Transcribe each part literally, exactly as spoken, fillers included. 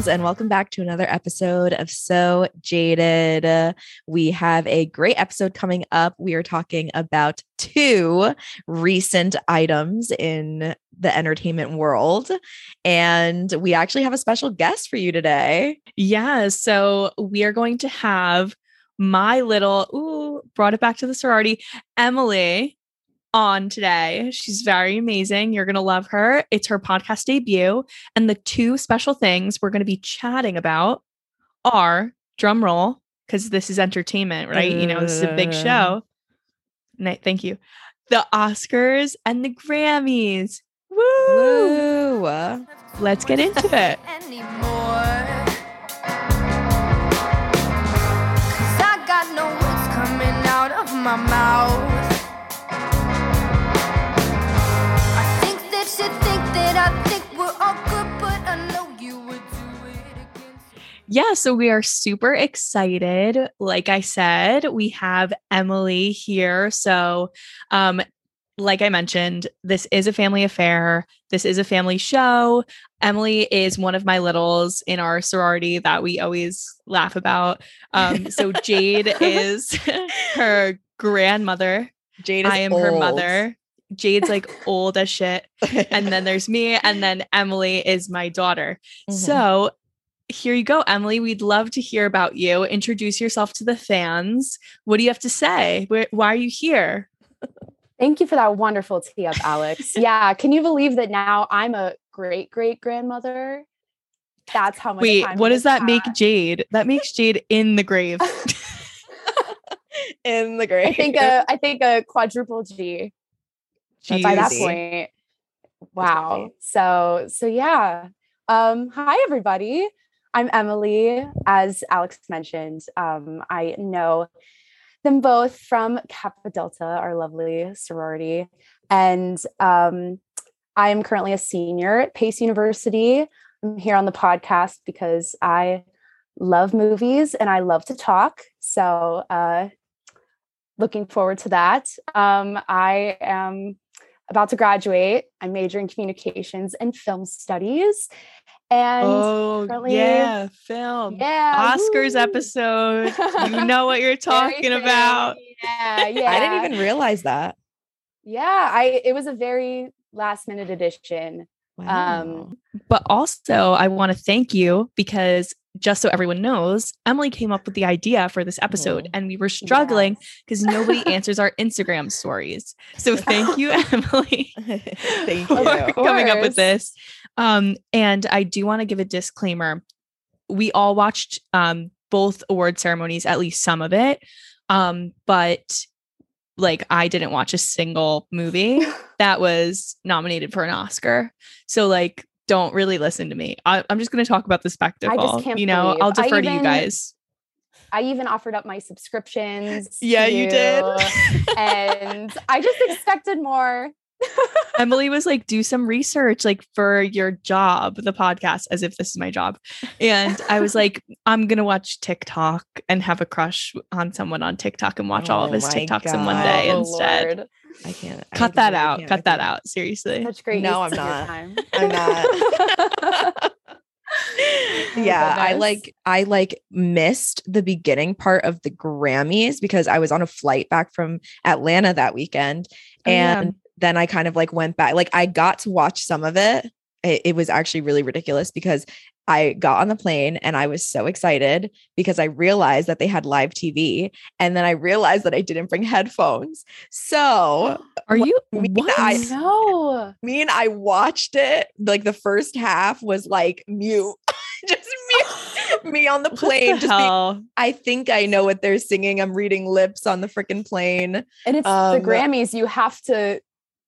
Moms, and welcome back to another episode of So Jaded. Uh, we have a great episode coming up. We are talking about two recent items in the entertainment world, and we actually have a special guest for you today. Yeah, so we are going to have my little, ooh, brought it back to the sorority, Emily, on today. She's very amazing. You're going to love her. It's her podcast debut. And the two special things we're going to be chatting about are, drum roll, because this is entertainment, right? Uh, you know, this is a big show. Thank you. The Oscars and the Grammys. Woo! Woo. Let's get into it. I got no words coming out of my mouth. Yeah, so we are super excited. Like I said, we have Emily here. So, um, like I mentioned, this is a family affair. This is a family show. Emily is one of my littles in our sorority that we always laugh about. Um, so Jade is her grandmother. Jade is I am old. Her mother. Jade's like old as shit. And then there's me. And then Emily is my daughter. Mm-hmm. So here you go, Emily. We'd love to hear about you. Introduce yourself to the fans. What do you have to say? Where, why are you here? Thank you for that wonderful tee up, Alex. Yeah. Can you believe that now I'm a great, great grandmother? That's how much. Wait, time what does that had. make Jade? That makes Jade in the grave. In the grave. I think a, I think a quadruple G. But by that point. Wow. So, so yeah. Um, hi, everybody. I'm Emily. As Alex mentioned, um, I know them both from Kappa Delta, our lovely sorority. And um, I am currently a senior at Pace University. I'm here on the podcast because I love movies and I love to talk. So uh, looking forward to that. Um, I am about to graduate. I'm majoring in communications and film studies. And oh, yeah, film. Yeah. Oscars woo. Episode. You know what you're talking about. Yeah, yeah. I didn't even realize that. Yeah, I it was a very last minute edition. Wow. Um, but also I want to thank you because just so everyone knows, Emily came up with the idea for this episode and we were struggling because yes. nobody answers our Instagram stories. So thank you, Emily, thank you. for coming up with this. Um, and I do want to give a disclaimer. We all watched um, both award ceremonies, at least some of it. Um, but like I didn't watch a single movie that was nominated for an Oscar. So like, don't really listen to me. I, I'm just going to talk about the spectacle. I just can't you know, believe. I'll defer even, to you guys. I even offered up my subscriptions. Yeah, to, you did. And I just expected more. Emily was like, do some research, like for your job, the podcast, as if this is my job. And I was like, I'm going to watch TikTok and have a crush on someone on TikTok and watch oh all of his TikToks God. in one day oh, instead. Lord. I can't cut I that out. Can't. Cut that out. Seriously. That's great. No, I'm not. I'm not. Yeah. I like, I like missed the beginning part of the Grammys because I was on a flight back from Atlanta that weekend. Oh, and yeah. then I kind of like went back, like I got to watch some of it. It, it was actually really ridiculous because I got on the plane and I was so excited because I realized that they had live T V. And then I realized that I didn't bring headphones. So are you, me what? I know. Me and I watched it. Like the first half was like mute, just mute me on the plane. The just being, I think I know what they're singing. I'm reading lips on the freaking plane. And it's um, the Grammys. You have to.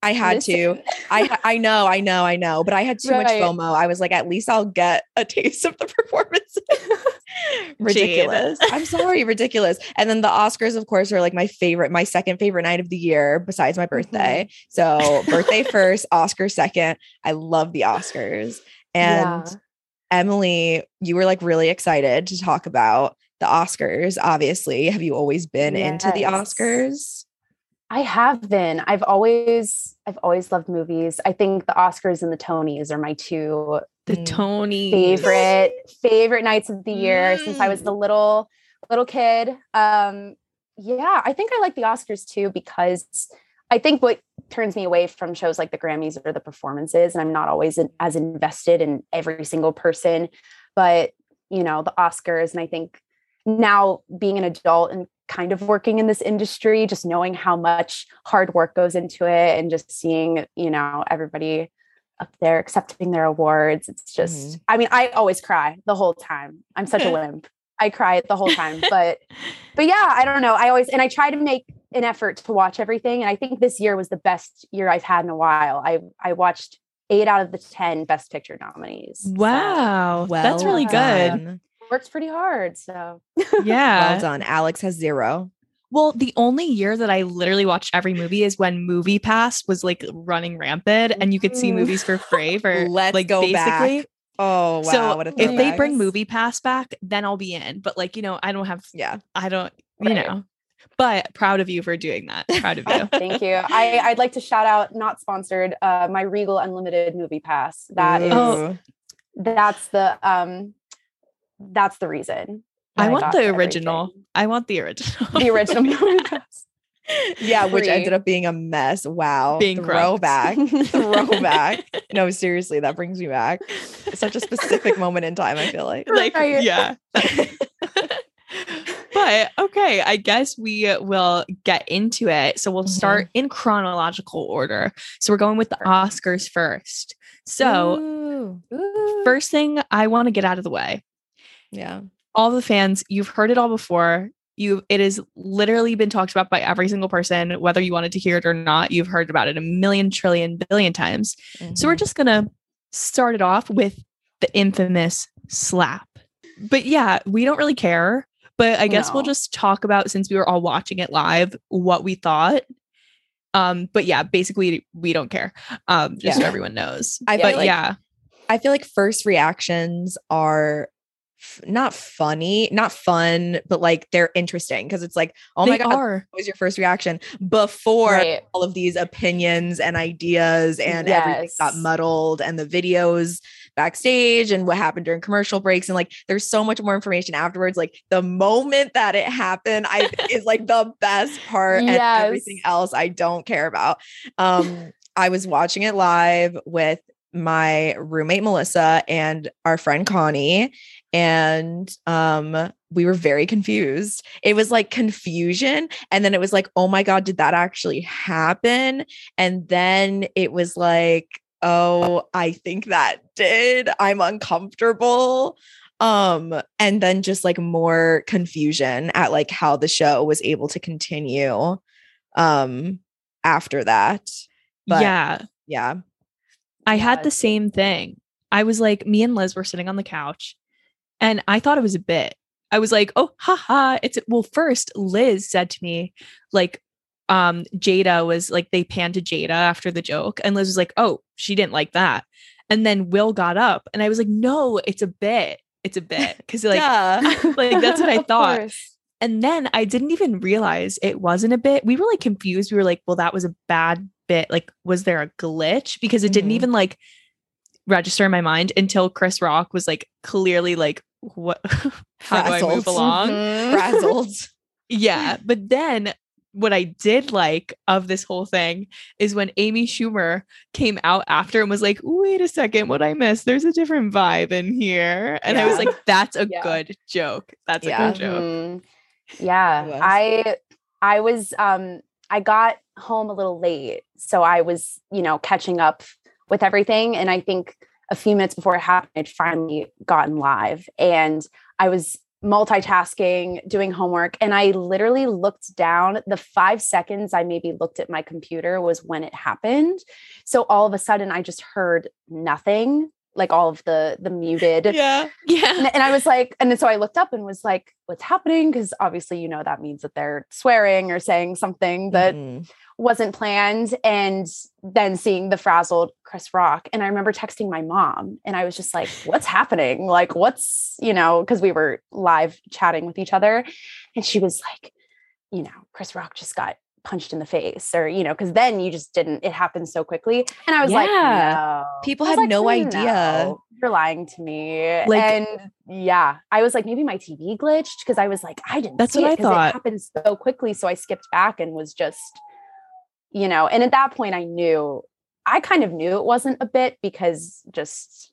I had Listen. to, I I know, I know, I know, but I had too right. much FOMO. I was like, at least I'll get a taste of the performances. Ridiculous. I'm sorry, ridiculous. And then the Oscars, of course, are like my favorite, my second favorite night of the year besides my birthday. Mm-hmm. So birthday first, Oscar second. I love the Oscars. And yeah. Emily, you were like really excited to talk about the Oscars, obviously. Have you always been yes. into the Oscars? I have been. I've always, I've always loved movies. I think the Oscars and the Tonys are my two the Tony favorite favorite nights of the year mm. since I was a little little kid. Um, yeah, I think I like the Oscars too, because I think what turns me away from shows like the Grammys or the performances, and I'm not always in, as invested in every single person, but you know, the Oscars. And I think now being an adult and kind of working in this industry, just knowing how much hard work goes into it and just seeing, you know, everybody up there accepting their awards. It's just, mm-hmm. I mean, I always cry the whole time. I'm such a wimp. I cry the whole time, but, but yeah, I don't know. I always, and I try to make an effort to watch everything. And I think this year was the best year I've had in a while. I, I watched eight out of the ten Best Picture nominees. Wow. So, well, that's really good. Um, works pretty hard. So yeah. Well done. Alex has zero. Well, the only year that I literally watched every movie is when Movie Pass was like running rampant and you could see movies for free for Let's like go basically. Back. Oh, wow. So what a if they bring Movie Pass back, then I'll be in. But like, you know, I don't have, yeah, I don't, right. you know, but proud of you for doing that. Proud of you. Thank you. I, I'd like to shout out, not sponsored, uh, my Regal Unlimited Movie Pass. That Ooh. is, oh. that's the, um, that's the reason. I want, I, I want the original. I want the original. The original. Yeah, which ended up being a mess. Wow. Being throwback. Throwback. No, seriously, that brings me back. It's such a specific moment in time, I feel like. Like, right. yeah. But okay, I guess we will get into it. So we'll start mm-hmm. in chronological order. So we're going with the Oscars first. So Ooh. Ooh. First thing I want to get out of the way. Yeah. All the fans, you've heard it all before. You, it has literally been talked about by every single person, whether you wanted to hear it or not. You've heard about it a million, trillion, billion times. Mm-hmm. So we're just going to start it off with the infamous slap. But yeah, we don't really care. But I guess no. we'll just talk about, since we were all watching it live, what we thought. Um, but yeah, basically, we don't care. Um, just yeah. so everyone knows. I but like, yeah. I feel like first reactions are... not funny, not fun, but like they're interesting because it's like, oh my they God, are. What was your first reaction before right. all of these opinions and ideas and yes. everything got muddled and the videos backstage and what happened during commercial breaks. And like, there's so much more information afterwards. Like the moment that it happened I is like the best part yes. and everything else I don't care about. Um, I was watching it live with my roommate, Melissa, and our friend, Connie. And um, we were very confused. It was like confusion. And then it was like, oh my God, did that actually happen? And then it was like, oh, I think that did. I'm uncomfortable. Um, and then just like more confusion at like how the show was able to continue um, after that. But, yeah. Yeah. I yeah. had the same thing. I was like, me and Liz were sitting on the couch. And I thought it was a bit. I was like, oh, haha. It's well, first Liz said to me, like, um, Jada was like, they panned to Jada after the joke. And Liz was like, oh, she didn't like that. And then Will got up and I was like, no, it's a bit. It's a bit. Cause like, like that's what I thought. Course. And then I didn't even realize it wasn't a bit. We were like confused. We were like, well, that was a bad bit. Like, was there a glitch? Because it mm-hmm. didn't even like register in my mind until Chris Rock was like, clearly like, what how frazzled. Do I move along mm-hmm. frazzled yeah but then what I did like of this whole thing is when Amy Schumer came out after and was like, wait a second, what I missed, there's a different vibe in here. And yeah. I was like, that's a yeah. good joke. That's yeah. a good joke. Mm-hmm. Yeah. I I was um I got home a little late, so I was, you know, catching up with everything. And I think a few minutes before it happened, I'd finally gotten live and I was multitasking, doing homework. And I literally looked down. The five seconds I maybe looked at my computer was when it happened. So all of a sudden I just heard nothing, like all of the, the muted. Yeah. Yeah. And, and I was like, and then, so I looked up and was like, what's happening? Cause obviously, you know, that means that they're swearing or saying something that mm. wasn't planned. And then seeing the frazzled Chris Rock. And I remember texting my mom and I was just like, what's happening? Like, what's, you know, cause we were live chatting with each other. And she was like, you know, Chris Rock just got punched in the face, or, you know, because then you just didn't, it happened so quickly. And I was yeah. like, no. People had like, no idea. No, you're lying to me. Like, and yeah, I was like, maybe my T V glitched, because I was like, I didn't that's see what it because it happened so quickly. So I skipped back and was just, you know, and at that point I knew, I kind of knew it wasn't a bit, because just,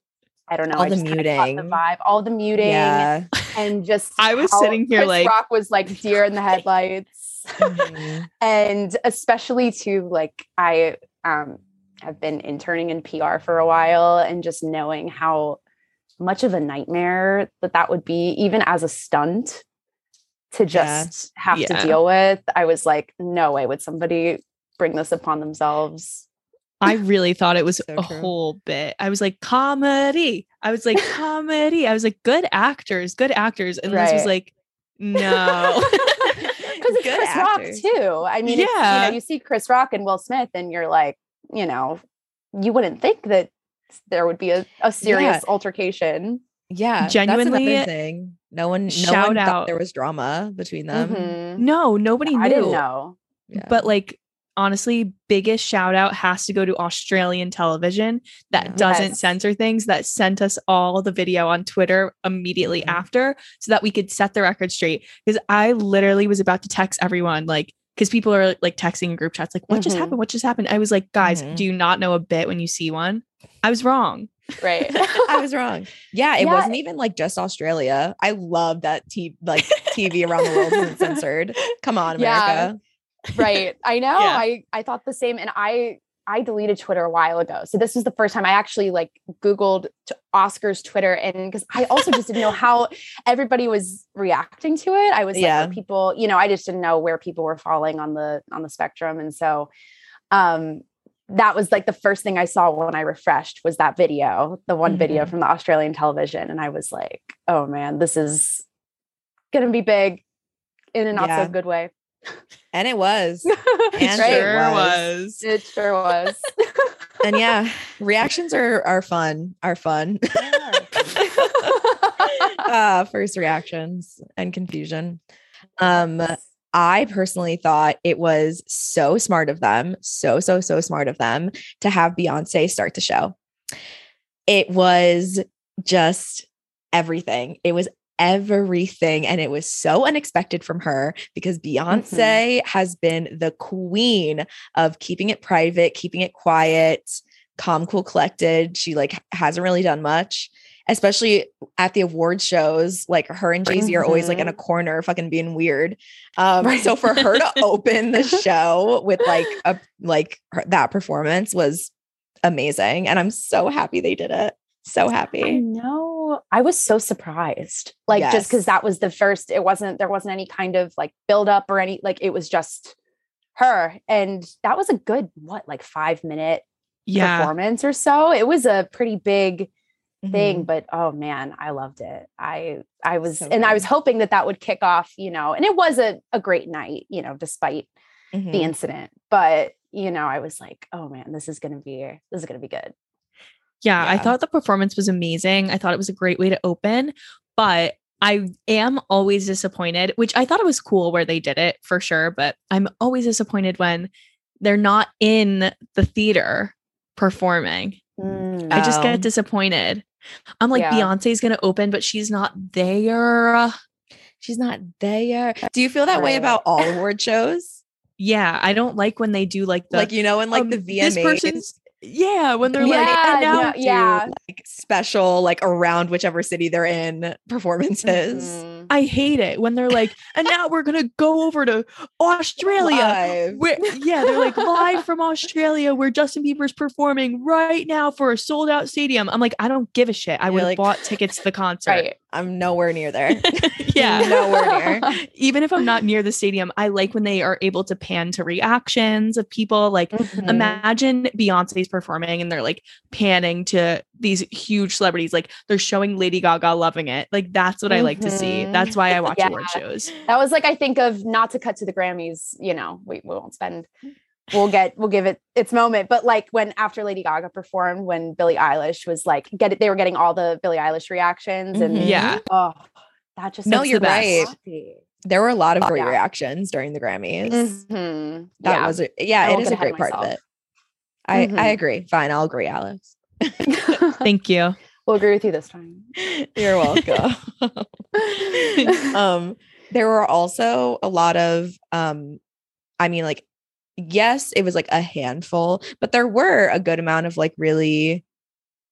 I don't know, all I the just muting. Kind of caught the vibe, all the muting yeah. and just, I was sitting here Chris like, Rock was like deer in the headlights. Mm-hmm. And especially too, like I um, have been interning in P R for a while, and just knowing how much of a nightmare that that would be, even as a stunt to just yeah. have yeah. to deal with. I was like, no way would somebody bring this upon themselves. I really thought it was so a true. Whole bit. I was like, comedy. I was like, comedy. I was like, good actors, good actors. And right. Liz was like, no. Because it's good Chris actors. Rock too. I mean, yeah. you know, you see Chris Rock and Will Smith and you're like, you know, you wouldn't think that there would be a, a serious yeah. altercation. Yeah. Genuinely. That's another thing. No one, no shout one out. Thought there was drama between them. Mm-hmm. No, nobody knew. I didn't know. Yeah. But like, honestly, biggest shout out has to go to Australian television that yeah. doesn't yes. censor things, that sent us all the video on Twitter immediately mm-hmm. after, so that we could set the record straight. Because I literally was about to text everyone, like, because people are like texting in group chats, like, what mm-hmm. just happened? What just happened? I was like, guys, mm-hmm. do you not know a bit when you see one? I was wrong. Right. I was wrong. Yeah. It yeah. wasn't even like just Australia. I love that t- like T V around the world isn't censored. Come on, America. Yeah. Right. I know. Yeah. I, I thought the same. And I, I deleted Twitter a while ago. So this was the first time I actually like Googled t- Oscars Twitter. And cause I also just didn't know how everybody was reacting to it. I was like, yeah. people, you know, I just didn't know where people were falling on the, on the spectrum. And so, um, that was like the first thing I saw when I refreshed was that video, the one mm-hmm. video from the Australian television. And I was like, oh man, this is going to be big in a not yeah. so good way. And it was. And it sure it was. was. It sure was. And yeah, reactions are are fun. Are fun. Yeah. uh, first reactions and confusion. Um, I personally thought it was so smart of them, so so so smart of them to have Beyonce start the show. It was just everything. It was. Everything. And it was so unexpected from her, because Beyonce mm-hmm. has been the queen of keeping it private, keeping it quiet, calm, cool, collected. She like hasn't really done much, especially at the award shows. Like her and Jay-Z mm-hmm. are always like in a corner fucking being weird. Um, right. So for her to open the show with like, a like her, that performance was amazing. And I'm so happy they did it. So happy. I know. I was so surprised. Like yes. just because that was the first, it wasn't, there wasn't any kind of like build up or any, like it was just her. And that was a good, what, like five minute yeah. performance or so. It was a pretty big mm-hmm. thing, but oh man, I loved it. I, I was, so and good. I was hoping that that would kick off, you know, and it was a, a great night, you know, despite mm-hmm. the incident, but you know, I was like, oh man, this is going to be, this is going to be good. Yeah, yeah, I thought the performance was amazing. I thought it was a great way to open, but I am always disappointed, which I thought it was cool where they did it for sure. But I'm always disappointed when they're not in the theater performing. Mm. I just get disappointed. I'm like, yeah. Beyonce's going to open, but she's not there. She's not there. Do you feel that right. way about all award shows? Yeah, I don't like when they do like the... Like, you know, in like um, the V M As. This person's... Yeah, when they're yeah, like, now, yeah, do, like special, like around whichever city they're in performances. Mm-hmm. I hate it when they're like, and now we're gonna go over to Australia. Yeah, they're like live from Australia, where Justin Bieber's performing right now for a sold out stadium. I'm like, I don't give a shit. I would have like, bought tickets to the concert. Right. I'm nowhere near there. Yeah, nowhere near. Even if I'm not near the stadium, I like when they are able to pan to reactions of people. Like, mm-hmm. imagine Beyonce's performing and they're like panning to these huge celebrities, like they're showing Lady Gaga loving it. Like that's what mm-hmm. I like to see. That's why I watch yeah. award shows. That was like, I think of, not to cut to the Grammys, you know, we, we won't spend we'll get we'll give it its moment, but like when after Lady Gaga performed, when Billie Eilish was like get it they were getting all the Billie Eilish reactions and mm-hmm. yeah oh that just no you're right happy. there were a lot of great yeah. reactions during the Grammys. Mm-hmm. That yeah. was, a, yeah, it is a great part myself. of it. I, mm-hmm. I agree. Fine. I'll agree, Alex. Thank you. We'll agree with you this time. You're welcome. um, there were also a lot of, um, I mean, like, yes, it was like a handful, but there were a good amount of like really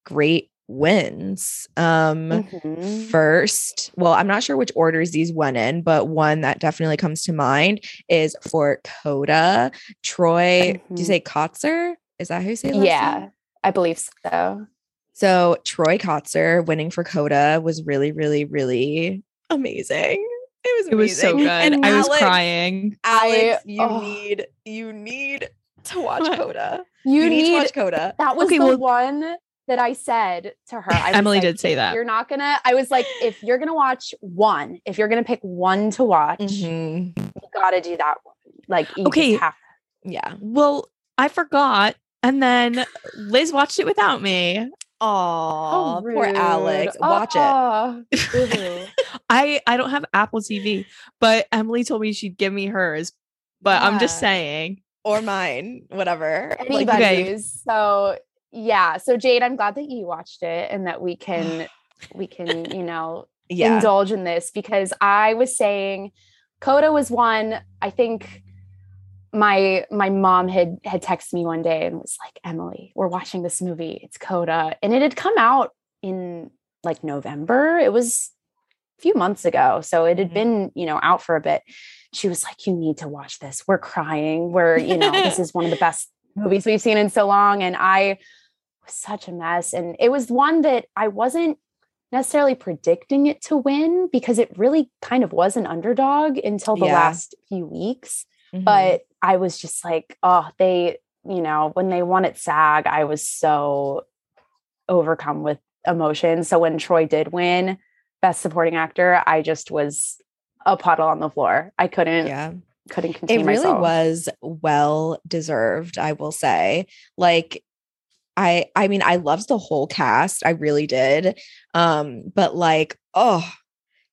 great wins. Um, mm-hmm. First, well, I'm not sure which orders these went in, but one that definitely comes to mind is for Coda, Troy, mm-hmm. do you say Kotzer? Is that who you say last Yeah, name? I believe so. So Troy Kotzer winning for Coda was really, really, really amazing. It was, it was so good. And I Alex, was crying. Alex, you oh. need, you need to watch Coda. You, you need, need to watch Coda. That was okay, the well, one that I said to her. I Emily like, did say that. You're not going to, I was like, if you're going to watch one, if you're going to pick one to watch, mm-hmm. you got to do that one. Like, you okay. have to. Yeah. Well, I forgot. And then Liz watched it without me. Aww, oh, poor Alex. Watch oh. it. I, I don't have Apple T V, but Emily told me she'd give me hers. But yeah. I'm just saying. Or mine, whatever. Anybody's. Like, okay. So yeah. So Jade, I'm glad that you watched it and that we can we can, you know, yeah. indulge in this, because I was saying Coda was one, I think. My my mom had had texted me one day and was like, Emily, we're watching this movie. It's Coda. And it had come out in like November. It was a few months ago. So it had been, you know, out for a bit. She was like, you need to watch this. We're crying. We're, you know, this is one of the best movies we've seen in so long. And I was such a mess. And it was one that I wasn't necessarily predicting it to win, because it really kind of was an underdog until the yeah. last few weeks. Mm-hmm. But I was just like, oh, they, you know, when they won at SAG, I was so overcome with emotion. So when Troy did win Best Supporting Actor, I just was a puddle on the floor. I couldn't, yeah. couldn't contain myself. It really myself. was well deserved, I will say. Like, I, I mean, I loved the whole cast. I really did. Um, but like, oh,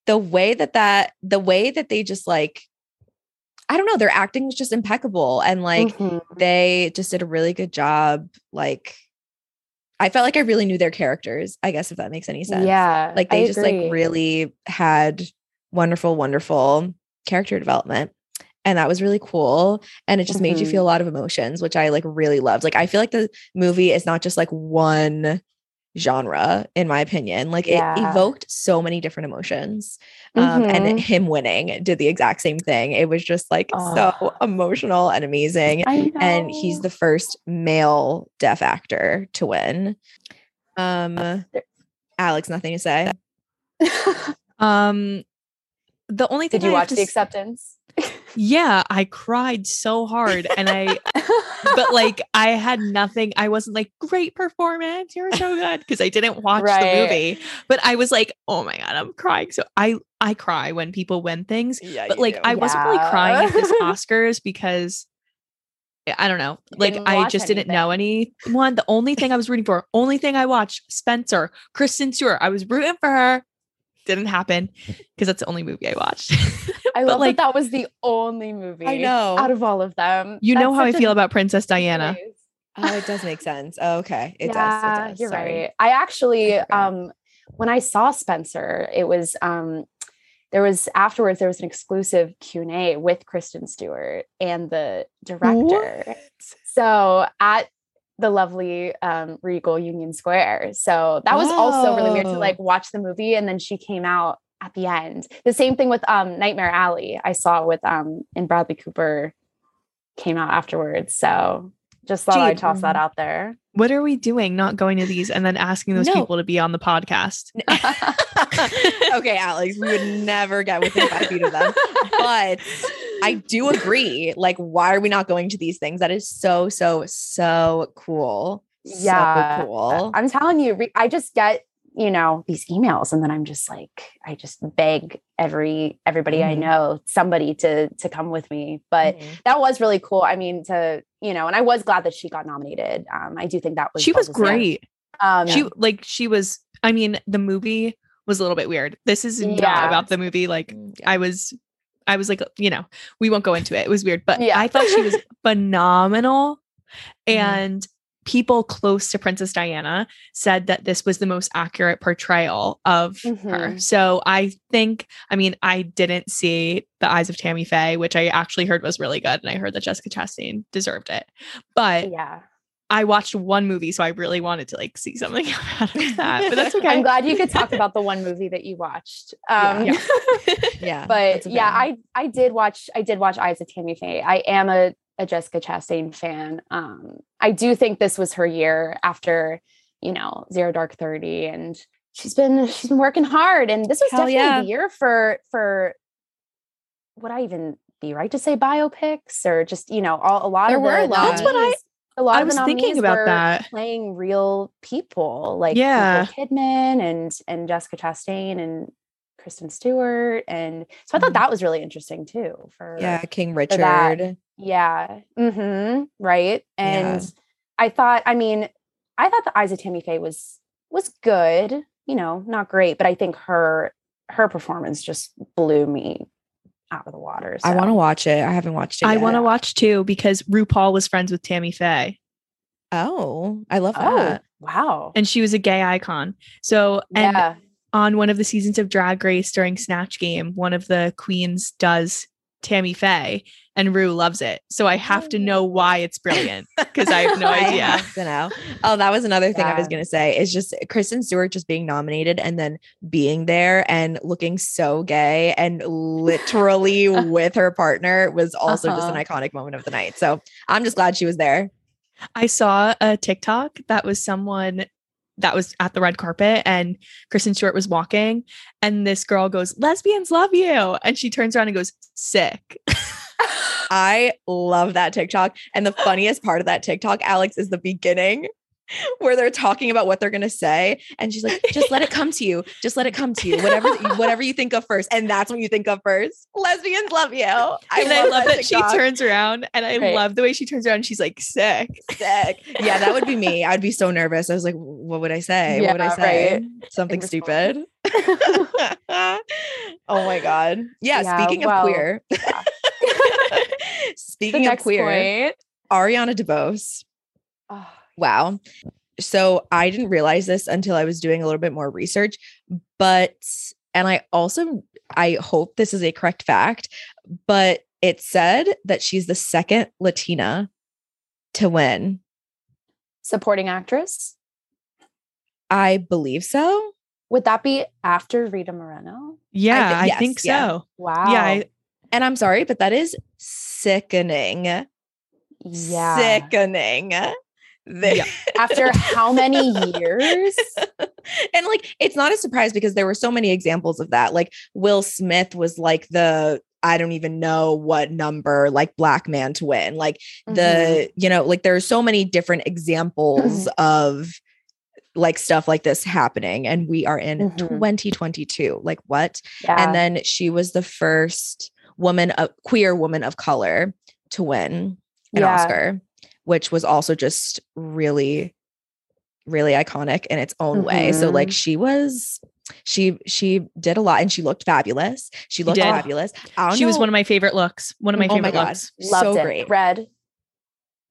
the way that that, the way that they just like, I don't know, their acting was just impeccable. And like, mm-hmm. they just did a really good job. Like, I felt like I really knew their characters, I guess, if that makes any sense. Yeah. Like they I just agree. like really had wonderful, wonderful character development. And that was really cool. And it just mm-hmm. made you feel a lot of emotions, which I like really loved. Like, I feel like the movie is not just like one genre, in my opinion. Like, yeah. it evoked so many different emotions. Um, mm-hmm. And him winning did the exact same thing. It was just like oh. so emotional and amazing. And he's the first male deaf actor to win. Um, Alex, nothing to say. um, the only thing did you I watch the s- acceptance? Yeah, I cried so hard, and I, but like I had nothing. I wasn't like, great performance, you're so good, because I didn't watch right. the movie. But I was like, oh my god, I'm crying. So I, I cry when people win things. Yeah, but like do. I yeah. wasn't really crying at this Oscars, because I don't know. You like I just anything. didn't know anyone. The only thing I was rooting for, only thing I watched, Spencer, Kristen Stewart. I was rooting for her. Didn't happen, because that's the only movie I watched. I love like, that that was the only movie I know out of all of them. You that's know how I feel about Princess Diana. Oh, it does make sense. Oh, okay. It, yeah, does. it does. You're Sorry. right. I actually, um, when I saw Spencer, it was, um, there was afterwards, there was an exclusive Q and A with Kristen Stewart and the director. What? So at the lovely um, Regal Union Square. So that was Whoa. also really weird to like watch the movie. And then she came out at the end. The same thing with um, Nightmare Alley. I saw with, um, and Bradley Cooper came out afterwards. So just thought Jade, I'd toss that out there. What are we doing? Not going to these and then asking those no. people to be on the podcast. Okay, Alex, we would never get within five feet of them. But I do agree. Like, why are we not going to these things? That is so, so, so cool. Yeah. So cool. I'm telling you, re- I just get, you know, these emails, and then I'm just like, I just beg every, everybody mm-hmm. I know, somebody to, to come with me. But mm-hmm. that was really cool. I mean, to, you know, and I was glad that she got nominated. Um, I do think that was, she was great. Um, she like, she was, I mean, the movie was a little bit weird. This is yeah. not about the movie. Like yeah. I was, I was like, you know, we won't go into it. It was weird, but yeah. I thought she was phenomenal. And mm. people close to Princess Diana said that this was the most accurate portrayal of mm-hmm. her. So I think, I mean, I didn't see The Eyes of Tammy Faye, which I actually heard was really good. And I heard that Jessica Chastain deserved it, but yeah. I watched one movie, so I really wanted to like see something out of that, but that's okay. I'm glad you could talk about the one movie that you watched. Um, yeah. yeah. yeah but yeah, I, I did watch, I did watch Eyes of Tammy Faye. I am a, a Jessica Chastain fan. Um, I do think this was her year after, you know, Zero Dark Thirty, and she's been, she's been working hard, and this was Hell definitely yeah. the year for, for would I even be right to say biopics, or just, you know, all, a lot there of were the, a lot. That's what I, A lot I of was thinking about that, playing real people like yeah. Nicole Kidman and and Jessica Chastain and Kristen Stewart, and so I thought that was really interesting too. For yeah, King Richard, yeah, mm-hmm. right. And yeah. I thought, I mean, I thought The Eyes of Tammy Faye was was good, you know, not great, but I think her her performance just blew me out of the water. So. I want to watch it. I haven't watched it yet. I want to watch too, because RuPaul was friends with Tammy Faye. Oh, I love oh, that. Wow. And she was a gay icon. So, and yeah. on one of the seasons of Drag Race during Snatch Game, one of the queens does Tammy Faye, and Rue loves it. So I have to know why it's brilliant, because I have no idea. I have to know. Oh, that was another thing yeah. I was going to say, is just Kristen Stewart just being nominated and then being there and looking so gay and literally with her partner was also uh-huh. just an iconic moment of the night. So I'm just glad she was there. I saw a TikTok that was someone that was at the red carpet, and Kristen Stewart was walking, and this girl goes, "Lesbians love you." And she turns around and goes, "Sick." I love that TikTok. And the funniest part of that TikTok, Alex, is the beginning where they're talking about what they're going to say. And she's like, "Just let it come to you. Just let it come to you. Whatever, whatever you think of first." And that's what you think of first. Lesbians love you. I and love I love that, that she turns around, and I right. love the way she turns around. And she's like, "Sick, sick." Yeah. That would be me. I'd be so nervous. I was like, what would I say? Yeah, what would I say? Right. Something stupid. Oh my God. Yeah. yeah speaking well, of queer, yeah. speaking of queer, point. Ariana DeBose. Oh. Wow. So I didn't realize this until I was doing a little bit more research, but, and I also, I hope this is a correct fact, but it said that she's the second Latina to win. Supporting actress? I believe so. Would that be after Rita Moreno? Yeah, I, th- yes, I think so. Yeah. Wow. Yeah. I, and I'm sorry, but that is sickening. Yeah. Sickening. They- yeah. After how many years? And like, it's not a surprise, because there were so many examples of that. Like Will Smith was like the, I don't even know what number, like black man to win. Like mm-hmm. the, you know, like there are so many different examples of like stuff like this happening. And we are in mm-hmm. twenty twenty-two. Like what? Yeah. And then she was the first woman, of, queer woman of color to win an yeah. Oscar, which was also just really, really iconic in its own mm-hmm. way. So like she was, she, she did a lot, and she looked fabulous. She looked she fabulous. She know. was one of my favorite looks. One of my oh favorite my God. looks. Loved so it. Great. Red.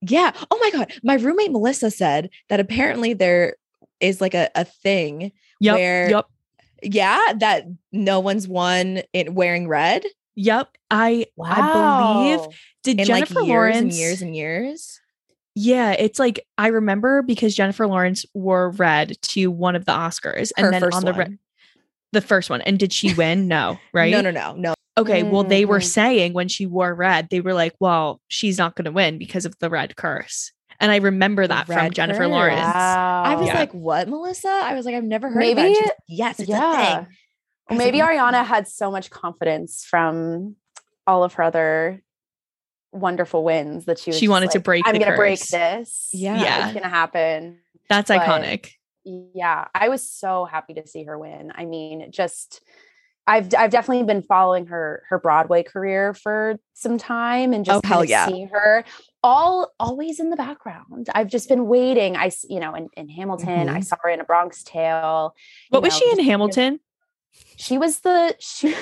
Yeah. Oh my God. My roommate, Melissa, said that apparently there is like a, a thing yep. where, yep. yeah, that no one's won in wearing red. Yep. I, wow. I believe did in Jennifer like years Lawrence and years and years. Yeah. It's like, I remember because Jennifer Lawrence wore red to one of the Oscars, and Her then on the, re- the first one. And did she win? No. Right. no, no, no, no. Okay. Mm-hmm. Well, they were saying when she wore red, they were like, well, she's not going to win because of the red curse. And I remember that from Jennifer curse. Lawrence. Wow. I was yeah. like, what, Melissa? I was like, I've never heard Maybe, of that. She's, yes. It's yeah. a thing. Maybe like, Ariana had so much confidence from all of her other wonderful wins that she was she wanted like, to break. I'm going to break this. Yeah. yeah. It's going to happen. That's but iconic. Yeah. I was so happy to see her win. I mean, just, I've, I've definitely been following her, her Broadway career for some time, and just oh, hell yeah. see her all always in the background. I've just been waiting. I, you know, in, in Hamilton, mm-hmm. I saw her in A Bronx Tale. What was know, she in Hamilton? She was the she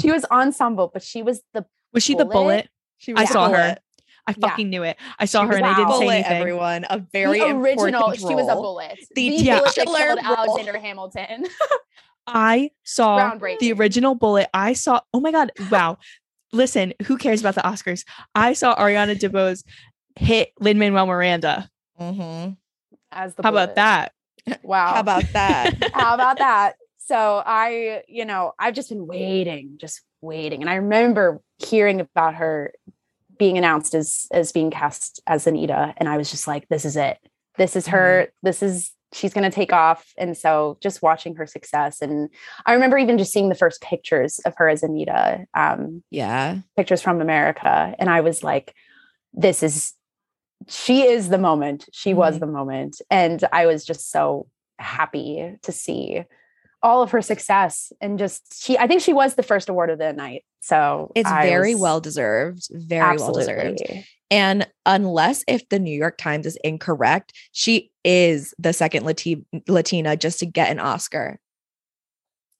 she was ensemble, but she was the was she bullet? the bullet? She was I saw bullet. her. I fucking yeah. knew it. I saw she her and wow. I didn't bullet, say anything. Everyone, a very the original. Role. She was a bullet. The, the yeah. bullet that killed Alexander Hamilton. I saw the original bullet. I saw. Oh my god! Wow. Listen, who cares about the Oscars? I saw Ariana DeBose hit Lin-Manuel Miranda. Mm-hmm. As the How bullet. about that? Wow. How about that? How about that? So I, you know, I've just been waiting, just waiting. And I remember hearing about her being announced as, as being cast as Anita. And I was just like, this is it. This is her. Mm-hmm. This is, she's going to take off. And so just watching her success. And I remember even just seeing the first pictures of her as Anita. Um, yeah. Pictures from America. And I was like, this is, she is the moment. She mm-hmm. was the moment. And I was just so happy to see all of her success. And just, she, I think she was the first award of the night. So it's I very was, well deserved, very absolutely. well deserved. And unless if the New York Times is incorrect, she is the second Lati- Latina just to get an Oscar.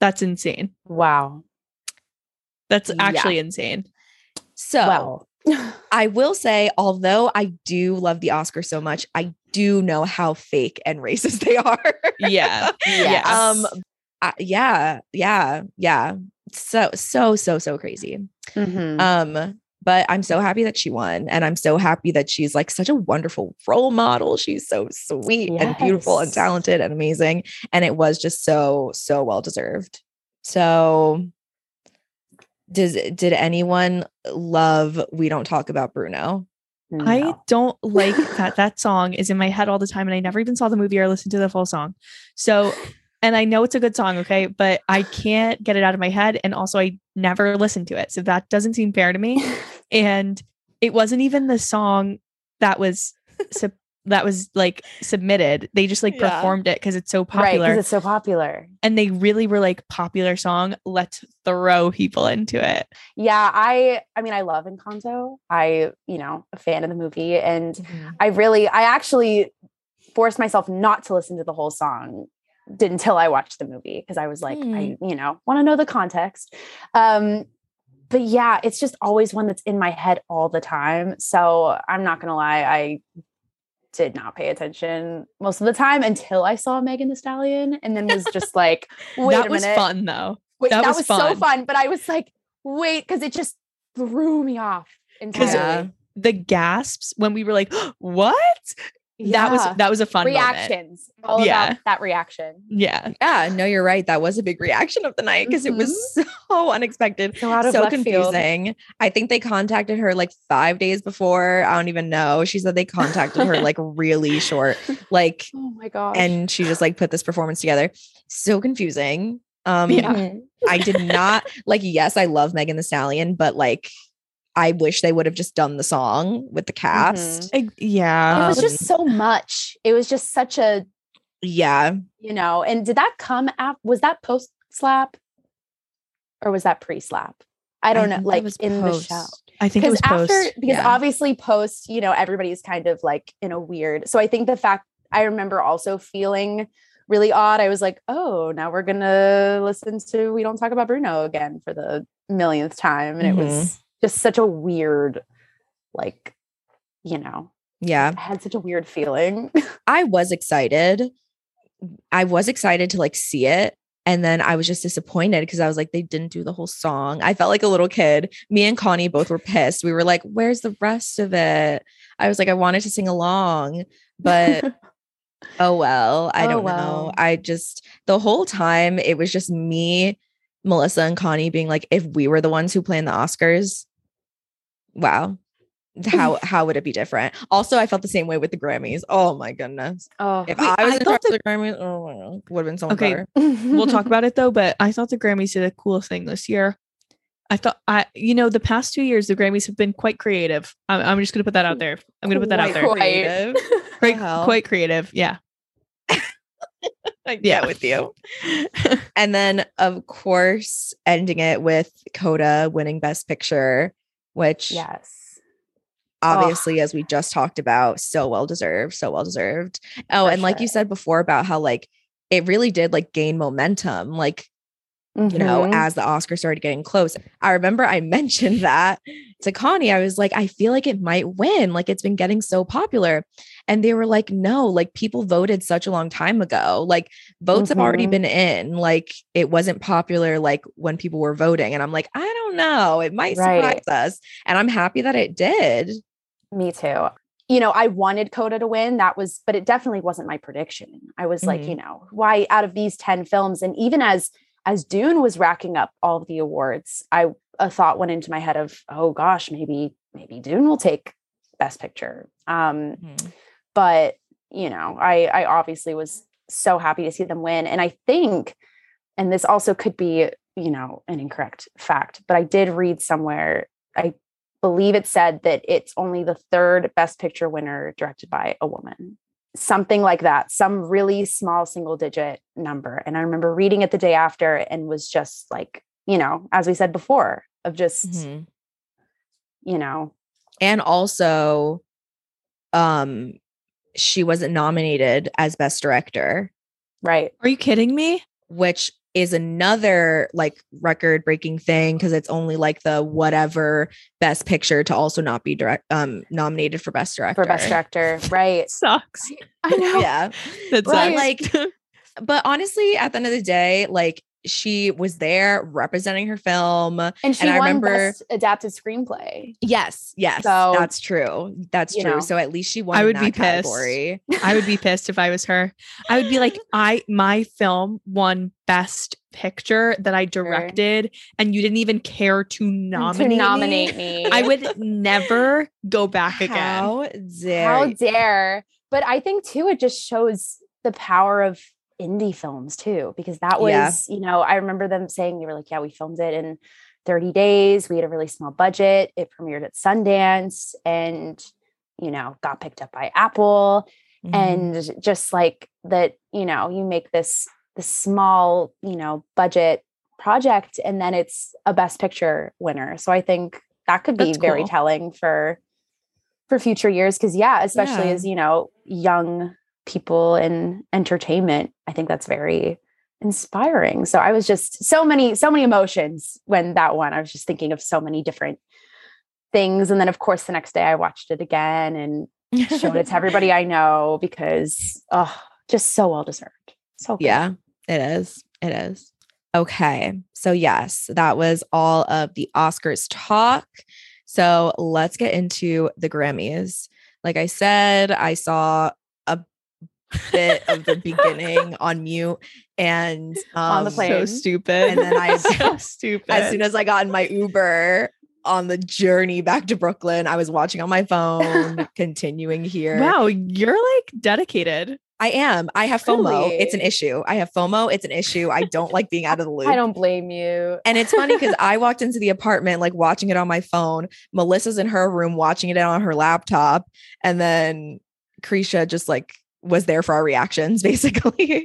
That's insane. Wow. That's actually yeah. insane. So well. I will say, although I do love the Oscars so much, I do know how fake and racist they are. yeah. Yes. Um, I, yeah. Yeah. Yeah. So, so, so, so crazy. Mm-hmm. Um, But I'm so happy that she won. And I'm so happy that she's like such a wonderful role model. She's so sweet yes. and beautiful and talented and amazing. And it was just so, so well-deserved. So does, did anyone love We Don't Talk About Bruno? No. I don't like that. That song is in my head all the time. And I never even saw the movie or listened to the full song. So... And I know it's a good song, okay, but I can't get it out of my head. And also I never listened to it. So that doesn't seem fair to me. And it wasn't even the song that was sub- that was like submitted. They just like yeah. performed it because it's so popular. Right, it's so popular. And they really were like, popular song, let's throw people into it. Yeah, I I mean, I love Encanto. I, you know, a fan of the movie. And mm-hmm. I really, I actually forced myself not to listen to the whole song. Did until I watched the movie because I was like, mm. I, you know, want to know the context. Um, but yeah, it's just always one that's in my head all the time. So I'm not going to lie. I did not pay attention most of the time until I saw Megan Thee Stallion and then was just like, wait that a minute. That was fun though. Wait, that, that was, was fun. so fun. But I was like, wait, because it just threw me off. Because yeah. the gasps when we were like, what? Yeah. That was that was a fun reactions. Moment. All yeah. about that reaction. Yeah. Yeah. No, you're right. That was a big reaction of the night because mm-hmm. it was so unexpected. So, out of so confusing. Field. I think they contacted her like five days before. I don't even know. She said they contacted her like really short. Like, oh my gosh. And she just like put this performance together. So confusing. Um yeah. I did not like, yes, I love Megan Thee Stallion, but like I wish they would have just done the song with the cast. Mm-hmm. Yeah. It was just so much. It was just such a. Yeah. You know, and did that come after? Was that post slap or was that pre slap? I don't I know. Like in post. the show. I think it was after, post. Because yeah. obviously post, you know, everybody's kind of like in a weird. So I think the fact I remember also feeling really odd. I was like, oh, now we're going to listen to We Don't Talk About Bruno again for the millionth time. And mm-hmm. it was. Just such a weird, like, you know, yeah, I had such a weird feeling. I was excited. I was excited to like see it. And then I was just disappointed because I was like, they didn't do the whole song. I felt like a little kid. Me and Connie both were pissed. We were like, where's the rest of it? I was like, I wanted to sing along, but oh, well, I oh, don't well. know. I just, the whole time it was just me, Melissa and Connie being like, if we were the ones who planned the Oscars, wow, how how would it be different? Also, I felt the same way with the Grammys. Oh my goodness! Oh, if wait, I was I in charge the-, the Grammys, oh, would have been so much okay. better. We'll talk about it though. But I thought the Grammys did a cool thing this year. I thought I, you know, the past two years the Grammys have been quite creative. I'm, I'm just gonna put that out there. I'm gonna put that out there. Quite, quite, quite creative. Yeah. I get yeah. with you. And then, of course, ending it with Coda winning Best Picture, which yes, obviously, oh. as we just talked about, so well deserved, so well deserved. Oh, For and sure. like you said before about how like it really did like gain momentum. Like Mm-hmm. You know, as the Oscars started getting close. I remember I mentioned that to Connie. I was like, I feel like it might win. Like, it's been getting so popular. And they were like, no, like people voted such a long time ago. Like votes mm-hmm. have already been in, like it wasn't popular, like when people were voting. And I'm like, I don't know, it might right. surprise us. And I'm happy that it did. Me too. You know, I wanted Coda to win. That was, but it definitely wasn't my prediction. I was mm-hmm. like, you know, why out of these ten films? And even as As Dune was racking up all of the awards, I a thought went into my head of, oh gosh, maybe maybe Dune will take Best Picture. Um, mm-hmm. But you know, I I obviously was so happy to see them win, and I think, and this also could be, you know, an incorrect fact, but I did read somewhere, I believe it said that it's only the third Best Picture winner directed by a woman. Something like that, some really small single digit number. And I remember reading it the day after and was just like, you know, as we said before, of just, mm-hmm. you know. And also, um, she wasn't nominated as Best Director. Right. Are you kidding me? Which is another like record breaking thing, because it's only like the whatever Best Picture to also not be direct um nominated for Best Director. For Best Director, right? Sucks. I know. Yeah, that's right. Like, but honestly, at the end of the day, like she was there representing her film, and she and I won remember, Best Adapted Screenplay. Yes, yes, so, that's true. That's true. Know. So at least she won. I would in that be category. Pissed. I would be pissed if I was her. I would be like, I my film won Best Picture that I directed, sure. and you didn't even care to nominate to nominate me. me. I would never go back How again. Dare How you. dare! But I think too, it just shows the power of indie films too, because that was, yeah. you know, I remember them saying, they were like, yeah, we filmed it in thirty days. We had a really small budget. It premiered at Sundance and, you know, got picked up by Apple. Mm. And just like that, you know, you make this, this small, you know, budget project, and then it's a Best Picture winner. So I think that could be That's very cool. telling for, for future years. Cause yeah, especially yeah. as, you know, young people in entertainment, I think that's very inspiring. So I was just so many, so many emotions when that one, I was just thinking of so many different things. And then of course the next day I watched it again and showed it to everybody I know, because oh, just so well deserved. So good. Yeah, it is. It is. Okay. So yes, that was all of the Oscars talk. So let's get into the Grammys. Like I said, I saw bit of the beginning on mute and um, on the plane. So stupid. And then I so stupid. As soon as I got in my Uber on the journey back to Brooklyn, I was watching on my phone, continuing here. Wow, you're like dedicated. I am. I have FOMO. Really? It's an issue. I have FOMO. It's an issue. I don't like being out of the loop. I don't blame you. And it's funny because I walked into the apartment, like watching it on my phone. Melissa's in her room watching it on her laptop. And then Krisha just like was there for our reactions basically.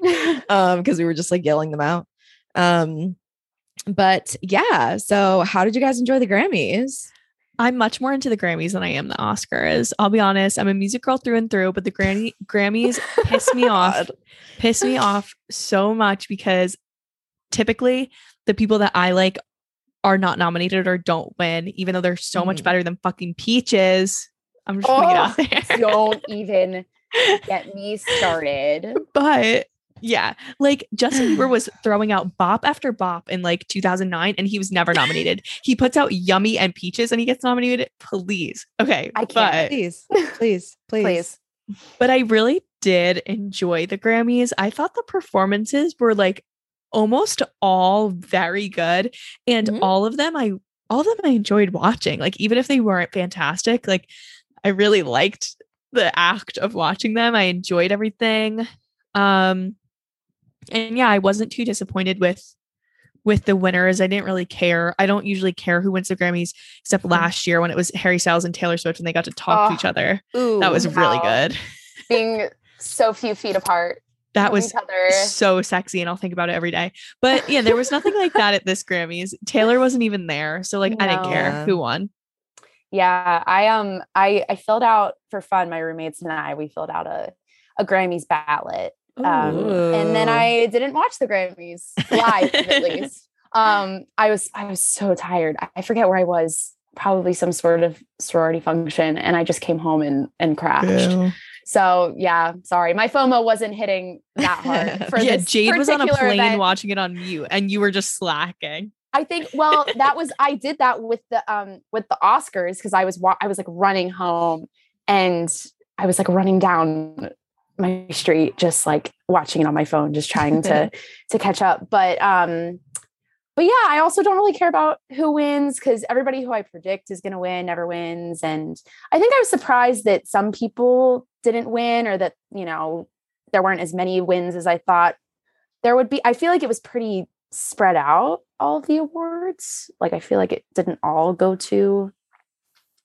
Um, cause we were just like yelling them out. Um, but yeah. So how did you guys enjoy the Grammys? I'm much more into the Grammys than I am the Oscars. I'll be honest. I'm a music girl through and through, but the Grammy Grammys piss me off, piss me off so much, because typically the people that I like are not nominated or don't win, even though they're so mm. much better than fucking Peaches. I'm just oh, gonna get out there. Don't even get me started. But yeah, like Justin Bieber was throwing out bop after bop in like two thousand nine and he was never nominated. He puts out Yummy and Peaches and he gets nominated. Please. Okay. I can't. But, please, please, please, please. But I really did enjoy the Grammys. I thought the performances were like almost all very good. And mm-hmm. all of them, I, all of them I enjoyed watching. Like, even if they weren't fantastic, like I really liked the act of watching them. I enjoyed everything. Um, and yeah, I wasn't too disappointed with, with the winners. I didn't really care. I don't usually care who wins the Grammys, except last year when it was Harry Styles and Taylor Swift and they got to talk oh, to each other. Ooh, that was really wow. good. Being so few feet apart. That was so sexy. And I'll think about it every day, but yeah, there was nothing like that at this Grammys. Taylor wasn't even there. So like, no. I didn't care who won. Yeah, I um I I filled out for fun. My roommates and I, we filled out a, a Grammys ballot. Um, and then I didn't watch the Grammys live at least. Um, I was, I was so tired. I forget where I was, probably some sort of sorority function. And I just came home and, and crashed. Yeah. So yeah, sorry. My FOMO wasn't hitting that hard. For yeah. This Jade was on a plane event. Watching it on mute and you were just slacking. I think, well, that was, I did that with the, um, with the Oscars. Cause I was, wa- I was like running home and I was like running down my street, just like watching it on my phone, just trying to, to catch up. But, um, But yeah, I also don't really care about who wins because everybody who I predict is going to win never wins. And I think I was surprised that some people didn't win or that, you know, there weren't as many wins as I thought there would be. I feel like it was pretty spread out, all of the awards. Like, I feel like it didn't all go to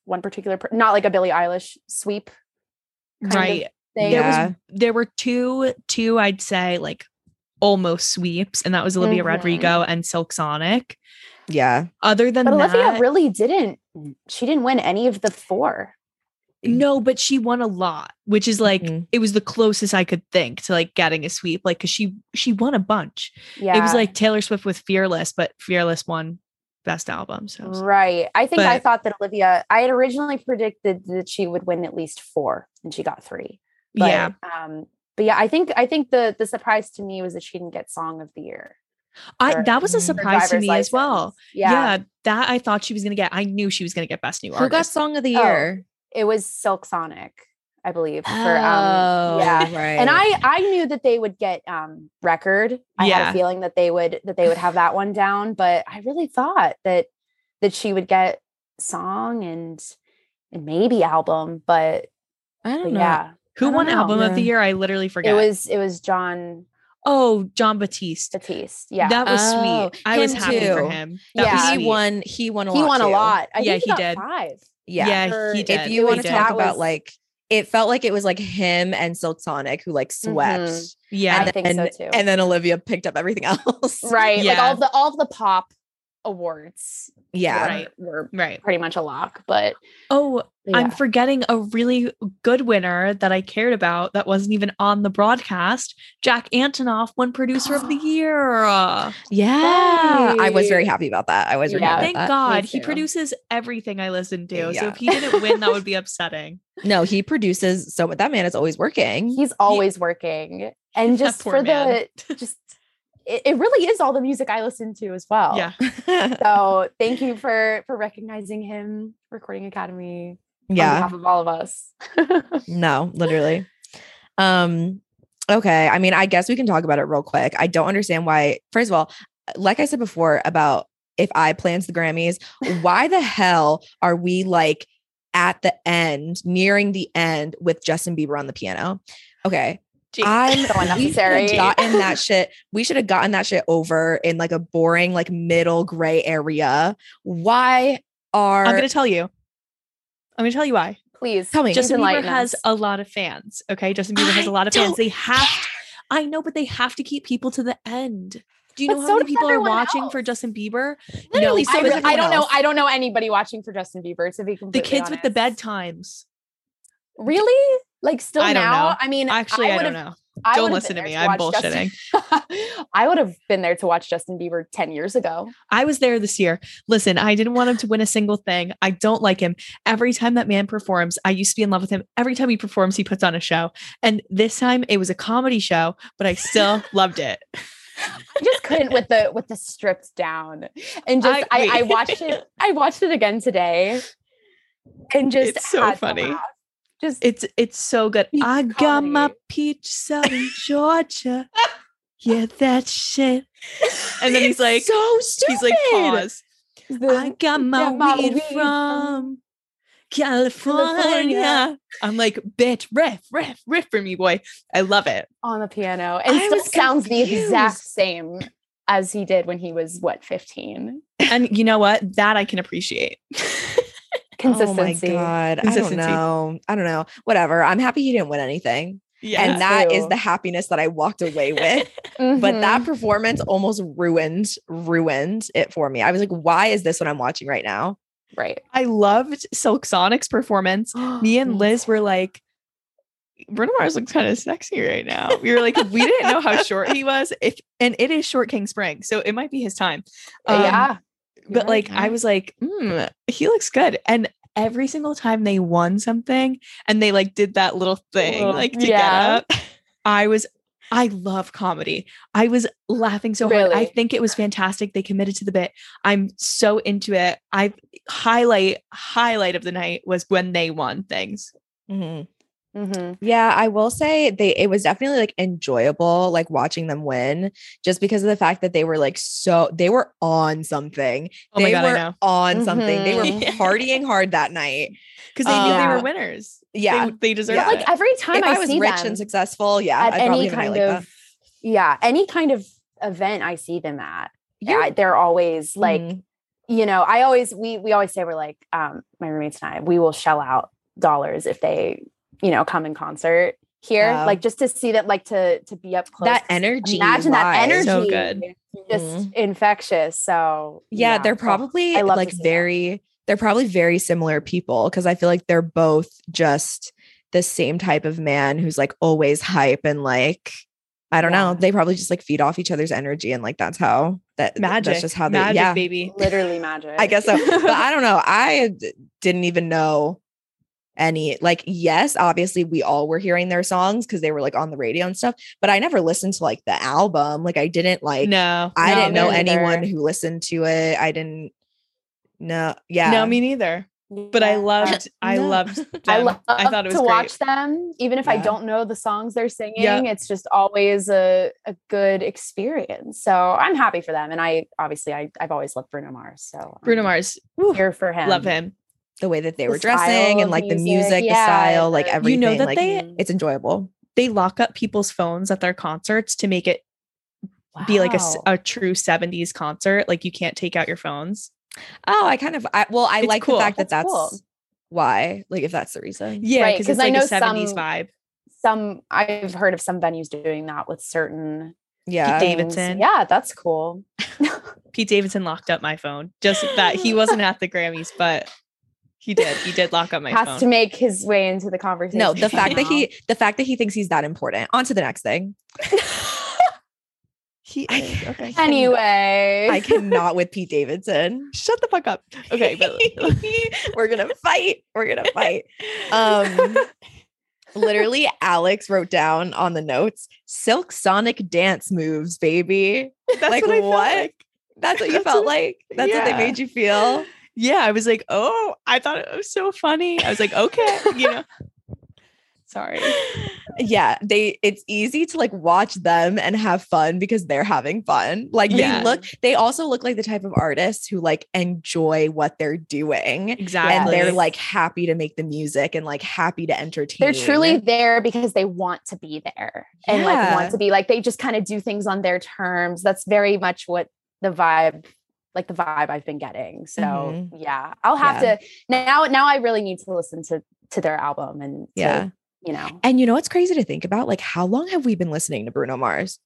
one particular, per- not like a Billie Eilish sweep. Kind right. Of thing. There, yeah. was, there were two, two, I'd say, like, almost sweeps, and that was Olivia mm-hmm. Rodrigo and Silk Sonic. Yeah. Other than but that, Olivia really didn't. She didn't win any of the four. No, but she won a lot, which is like mm-hmm. it was the closest I could think to like getting a sweep, like because she she won a bunch. Yeah. It was like Taylor Swift with Fearless, but Fearless won Best Album. So right. I think but, I thought that Olivia. I had originally predicted that she would win at least four, and she got three. But, yeah. Um, But yeah, I think I think the the surprise to me was that she didn't get Song of the Year. I for, that was a surprise to me license. As well. Yeah. yeah, that I thought she was gonna get. I knew she was gonna get Best New Artist. Who got Song of the Year? Oh, it was Silk Sonic, I believe. For, oh, um, yeah, right. And I I knew that they would get um, Record. I yeah. had a feeling that they would that they would have that one down. But I really thought that that she would get Song and and maybe Album. But I don't but know. Yeah. Who won know. Album yeah. of the Year? I literally forget. It was it was John. Oh, John Batiste. Batiste. Yeah, that was oh, sweet. I was happy too. For him. That yeah, was he won. He won a he lot. He won too. A lot. I yeah, think he, he did. Five. Yeah, yeah for, he did. If you want to talk about was, like, it felt like it was like him and Silk Sonic who like swept. Mm-hmm. Yeah, and I then, think so too. And then Olivia picked up everything else. Right. Yeah. Like all of the all of the pop awards. Yeah. Were, right. Were right. Pretty much a lock, but oh. Yeah. I'm forgetting a really good winner that I cared about that wasn't even on the broadcast. Jack Antonoff won Producer of the Year. Yeah. Yay. I was very happy about that. I was really yeah. happy about Thank that. God. He produces everything I listen to. Yeah. So if he didn't win, that would be upsetting. No, he produces. So that man is always working. He's always he, working. And just for man. the, just it, it really is all the music I listen to as well. Yeah. So thank you for, for recognizing him, Recording Academy. Yeah. On behalf of all of us. No, literally. Um, okay. I mean, I guess we can talk about it real quick. I don't understand why. First of all, like I said before about if I plans the Grammys, why the hell are we like at the end, nearing the end with Justin Bieber on the piano? Okay. Jeez, I'm so unnecessary. We gotten that shit. We should have gotten that shit over in like a boring, like middle gray area. Why are I'm gonna tell you. I'm going to tell you why. Please tell me. Justin Bieber has a lot of fans. Okay. Justin Bieber I has a lot of fans. They have, to, I know, but they have to keep people to the end. Do you but know how so many people are watching else. For Justin Bieber? Literally, no, so I, re- I don't else. know. I don't know anybody watching for Justin Bieber. To be completely the kids honest. With the bedtimes. Really? Like still I now? Know. I mean, actually, I, I don't know. I don't listen to me. To I'm bullshitting. I would have been there to watch Justin Bieber ten years ago. I was there this year. Listen, I didn't want him to win a single thing. I don't like him. Every time that man performs, I used to be in love with him. Every time he performs, he puts on a show. And this time it was a comedy show, but I still loved it. I just couldn't with the with the stripped down. And just I, I, I watched it. I watched it again today. And just it's so funny. Just it's it's so good. I comedy. Got my peach salad in Georgia. Yeah, that shit. And then he's like, so stupid. He's like, pause. The, I got my, my weed, weed from California. California. I'm like, bitch, riff, riff, riff for me, boy. I love it on the piano, and it still sounds confused. The exact same as he did when he was what fifteen. And you know what? That I can appreciate. Consistency. Oh my God. Consistency. I don't know. I don't know. Whatever. I'm happy he didn't win anything. Yeah, and that too. Is the happiness that I walked away with. Mm-hmm. But that performance almost ruined, ruined it for me. I was like, why is this what I'm watching right now? Right. I loved Silk Sonic's performance. Me and Liz were like, Bruno Mars looks kind of sexy right now. We were like, we didn't know how short he was. If and it is short King Spring, so it might be his time. Um, yeah, but like I was like, mm, he looks good. And every single time they won something and they like did that little thing, oh, like to yeah. get up, I was. I love comedy. I was laughing so really? hard. I think it was fantastic. They committed to the bit. I'm so into it. I highlight highlight of the night was when they won things. Mm-hmm. Mm-hmm. Yeah, I will say they it was definitely like enjoyable, like watching them win, just because of the fact that they were like so they were on something. Oh my they God, were I know. on mm-hmm. something. They were yeah. partying hard that night because they um, knew they were winners. Yeah, they, they deserve yeah. it. Like every time if I, I was see rich them and successful, yeah, at I'd any kind of like yeah, any kind of event I see them at, yeah, I, they're always like, mm-hmm. you know, I always we we always say we're like um, my roommates and I we will shell out dollars if they. You know, come in concert here, yeah. like just to see that, like to to be up close. That energy, imagine lies. that energy, so good, just mm-hmm. infectious. So yeah, yeah. they're probably oh, like very, that. they're probably very similar people because I feel like they're both just the same type of man who's like always hype and like I don't yeah. know. They probably just like feed off each other's energy and like that's how that magic. That's just how they, magic, yeah, baby, literally magic. I guess so, but I don't know. I d- didn't even know. Any like yes obviously we all were hearing their songs because they were like on the radio and stuff, but I never listened to like the album. Like I didn't like no I no, didn't know neither. anyone who listened to it. I didn't know yeah no me neither but yeah. I loved I no. loved them. I, lo- I thought it was to great. watch them even if yeah. I don't know the songs they're singing. yep. It's just always a, a good experience, so I'm happy for them. And I obviously I, I've always loved Bruno Mars, so Bruno I'm Mars here for him love him the way that they were the dressing and like music. the music, yeah. the style, like everything, you know that like, they, it's enjoyable. They lock up people's phones at their concerts to make it wow. be like a, a true seventies concert. Like you can't take out your phones. Oh, I kind of, I, well, I it's like cool. the fact that that's, that's cool. why, like if that's the reason. Yeah. Because right, it's like I know a seventies some, vibe. Some, I've heard of some venues doing that with certain yeah. Pete Davidson. Yeah. That's cool. Pete Davidson locked up my phone. Just that he wasn't at the Grammys, but He did. He did lock up my phone. Has to make his way into the conversation. No, the fact that he, the fact that he thinks he's that important. On to the next thing. he is. Okay. Anyway, I cannot with Pete Davidson. Shut the fuck up. Okay, but we're gonna fight. We're gonna fight. Um, literally, Alex wrote down on the notes: "Silk Sonic dance moves, baby." That's like what? I felt what? Like. That's what you That's felt what, like. That's yeah. what they made you feel. Yeah, I was like, oh, I thought it was so funny. I was like, okay, you know. Sorry. Yeah, they it's easy to like watch them and have fun because they're having fun. Like yeah. they look they also look like the type of artists who like enjoy what they're doing. Exactly. And they're like happy to make the music and like happy to entertain. They're truly there because they want to be there and yeah. like want to be like they just kind of do things on their terms. That's very much what the vibe like the vibe I've been getting. So mm-hmm. yeah, I'll have yeah. to now, now I really need to listen to, to their album and yeah, to, you know, and you know, it's crazy to think about like how long have we been listening to Bruno Mars?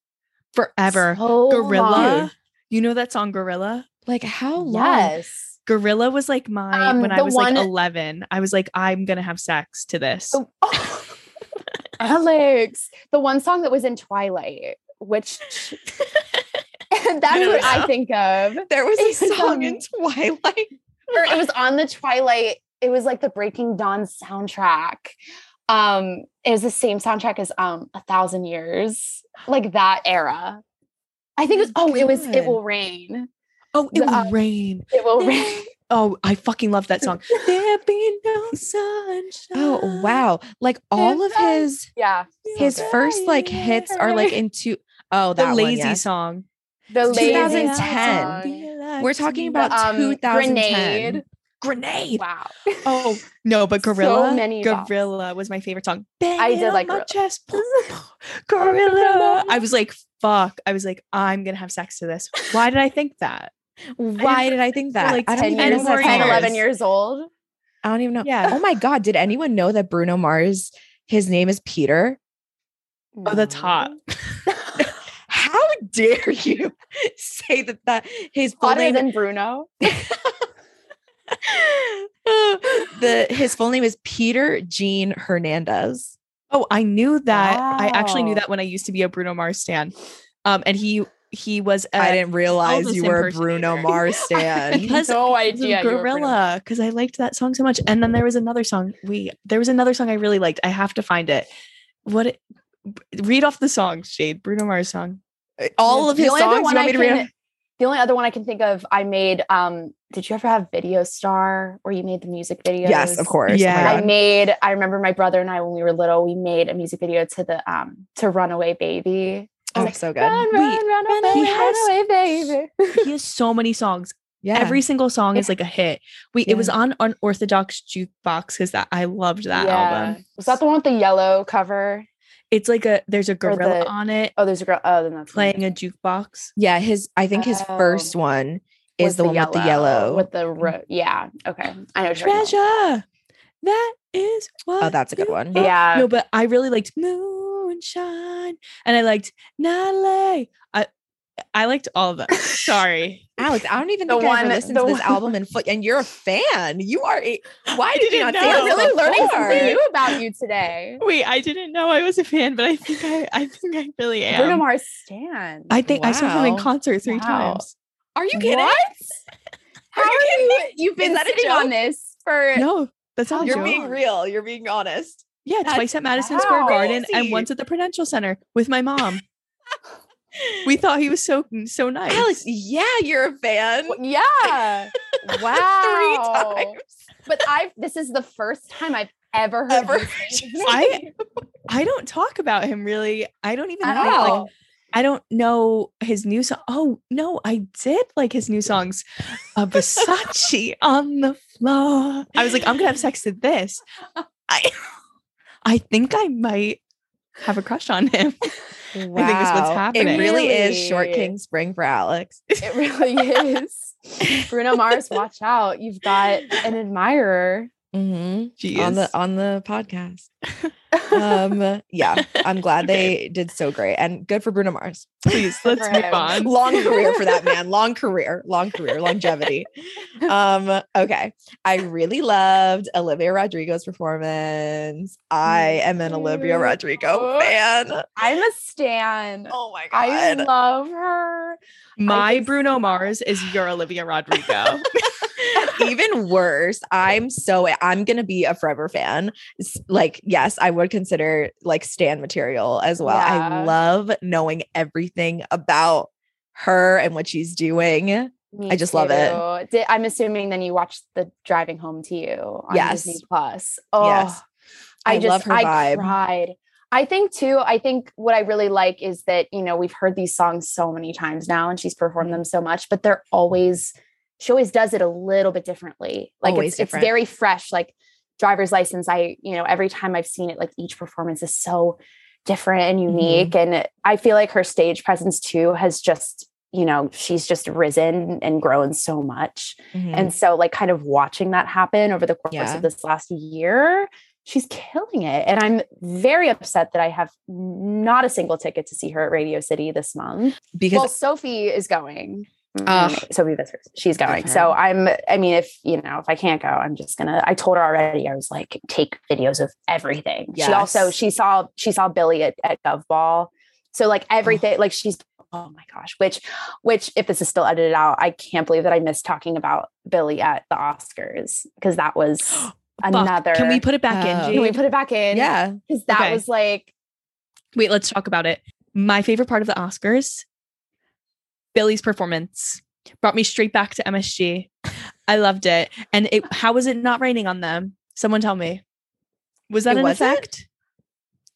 Forever. So Gorilla. Long. You know, that song Gorilla, like how long? Yes. Gorilla was like mine um, when I was one- like eleven, I was like, I'm going to have sex to this. Oh, oh. Alex, the one song that was in Twilight, which that's no, what no. I think of. There was a was song on, in Twilight. Or it was on the Twilight. It was like the Breaking Dawn soundtrack. Um, it was the same soundtrack as um A Thousand Years, like that era. I think it was oh, oh it was It Will Rain. Oh, it the, will um, rain. It will rain. Oh, I fucking love that song. There be no sunshine. Oh wow. Like all if of I, his yeah, his okay. first like hits are like into oh that the lazy one, yeah. song. The twenty ten. We're talking about the, um, twenty ten. Grenade. Grenade. Wow. Oh no, but Gorilla. So many Gorilla was my favorite song. Bang I did like my Gorilla. Chest. Gorilla. I was like, fuck. I was like, I'm gonna have sex to this. Why did I think that? Why I did I think that? Like I don't ten years, ten, eleven years old. I don't even know. Yeah. Oh my God. Did anyone know that Bruno Mars? His name is Peter. No. Oh, that's hot. How dare you say that that his full Hotter name than Bruno? the his full name is Peter Gene Hernandez. Oh, I knew that. Wow. I actually knew that when I used to be a Bruno Mars stan. Um, and he he was. I didn't realize you were a Bruno Mars stan. Because no idea. Gorilla, because I liked that song so much. And then there was another song. We there was another song I really liked. I have to find it. What? It, read off the songs, Jade. Bruno Mars song. All of his songs. You want me to read? The only other one I can think of, I made, um, did you ever have Video Star where you made the music videos? Yes, of course. Yeah. Oh I made, I remember my brother and I, when we were little, we made a music video to the, um, to Runaway Baby. Oh, like, so good. Run, run, Wait, run away, he has, Runaway Baby. He has so many songs. Yeah. Every single song is like a hit. Wait, yeah. It was on Unorthodox Jukebox because that I loved that yeah. album. Was that the one with the yellow cover? It's like a, there's a gorilla the, on it. Oh, there's a girl oh, then that's playing a jukebox. Yeah. His, I think his oh, first one is the, the one yellow, with the yellow. With the, ro- yeah. Okay. I know. Treasure. That is what. Oh, that's a good one. Yeah. No, but I really liked Moonshine and I liked Natalie. I, I liked all of them. Sorry. Alex, I don't even the think one, I ever listened to this one. album in foot. And you're a fan. You are. A, why did you not know? I'm really before. learning something new about you today. Wait, I didn't know I was a fan, but I think I, I think I really am. Bruno Mars stan. I think wow. I saw him in concert three wow. times. Are you kidding? What? How are you kidding? Are you, you've been sitting on this for no. That's all. You're joke. being real. You're being honest. Yeah, that's twice at Madison wow. Square Garden Crazy. and once at the Prudential Center with my mom. We thought he was so so nice. Alex, yeah, you're a fan. Yeah. Wow. Three times. But I've this is the first time I've ever heard ever. I, I don't talk about him really. I don't even I know. Don't, like, I don't know his new song. Oh no, I did like his new songs. A Versace on the floor. I was like, I'm gonna have sex to this. I I think I might have a crush on him. Wow. I think is what's happening. It really, really is short king spring for Alex. It really is. Bruno Mars, watch out. You've got an admirer mm-hmm. on the on the podcast. Um, yeah, I'm glad okay. they did so great. And good for Bruno Mars. Please, let's move on. Long career for that man. Long career. Long career. Longevity. Um, okay. I really loved Olivia Rodrigo's performance. I am an Olivia Rodrigo fan. I'm a stan. Oh my God. I love her. My Bruno Mars is your Olivia Rodrigo. Even worse. I'm so, I'm going to be a forever fan. Like, yes, I would consider like stan material as well. Yeah. I love knowing everything about her and what she's doing. Me I just too. love it. Did, I'm assuming then you watched the Driving Home to You on yes. Disney Plus. Oh, yes. I, I just, love her vibe. I cried. I think too, I think what I really like is that, you know, we've heard these songs so many times now and she's performed them so much, but they're always, she always does it a little bit differently. Like always it's, different. It's very fresh. Like Driver's License, I, you know, every time I've seen it, like each performance is so different and unique. Mm-hmm. And I feel like her stage presence too has just, you know, she's just risen and grown so much. Mm-hmm. And so like kind of watching that happen over the course yeah. of this last year, she's killing it. And I'm very upset that I have not a single ticket to see her at Radio City this month. Because well, Sophie is going. Uh, Sophie Vespers, she's going. So I'm, I mean, if, you know, if I can't go, I'm just gonna, I told her already, I was like, take videos of everything. Yes. She also, she saw, she saw Billy at, at Gov Ball. So like everything, oh. like she's, oh my gosh, which, which if this is still edited out, I can't believe that I missed talking about Billy at the Oscars. Cause that was another. Can we put it back oh. in? G? Can we put it back in? Yeah. Cause that okay. was like. Wait, let's talk about it. My favorite part of the Oscars, Billy's performance, brought me straight back to M S G. I loved it. And it, how was it not raining on them? Someone tell me. Was that it an wasn't? effect?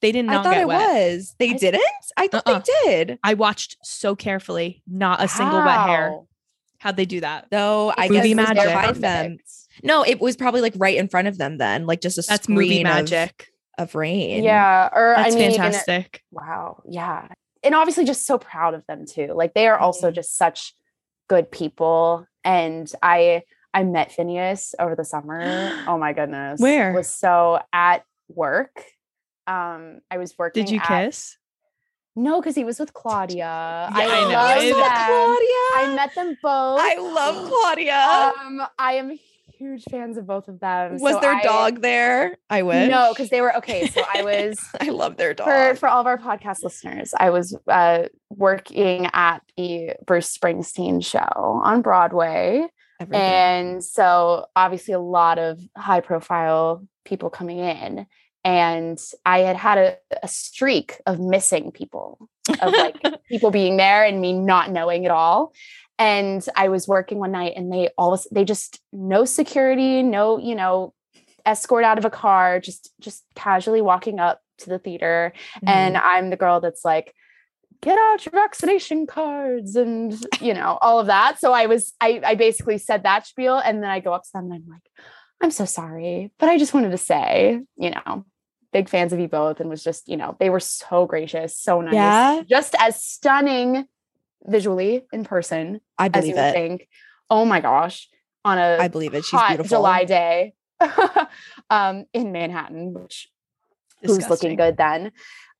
They did not I thought get it wet. was. They I didn't? I thought uh-uh. they did. I watched so carefully. Not a single wow. wet hair. How'd they do that? Though I movie guess magic. Behind them. No, it was probably like right in front of them then. Like just a That's screen movie magic. Of, of rain. Yeah. Or That's I mean, fantastic. Even, wow. Yeah. And obviously just so proud of them too. Like they are also just such good people. And I, I met Phineas over the summer. Oh my goodness. Where? Was so at work. Um, I was working. Did you at- kiss? No, because he was with Claudia. Yeah, I, I know. I met Claudia. I met them both. I love Claudia. Um, I am huge fans of both of them. Was so their I, dog there? I wish. No, because they were okay. So I was. I love their dog. For, for all of our podcast listeners, I was uh, working at the Bruce Springsteen show on Broadway. Everything. And so obviously a lot of high profile people coming in. And I had had a, a streak of missing people, of like people being there and me not knowing at all. And I was working one night and they all, they just, no security, no, you know, escort out of a car, just, just casually walking up to the theater. Mm-hmm. And I'm the girl that's like, get out your vaccination cards and, you know, all of that. So I was, I, I basically said that spiel. And then I go up to them and I'm like, I'm so sorry, but I just wanted to say, you know, big fans of you both. And was just, you know, they were so gracious, so nice, yeah. Just as stunning visually in person. I believe as you it. Think. Oh my gosh. On a I believe it. She's hot beautiful. July day um, in Manhattan, which disgusting. Who's looking good then?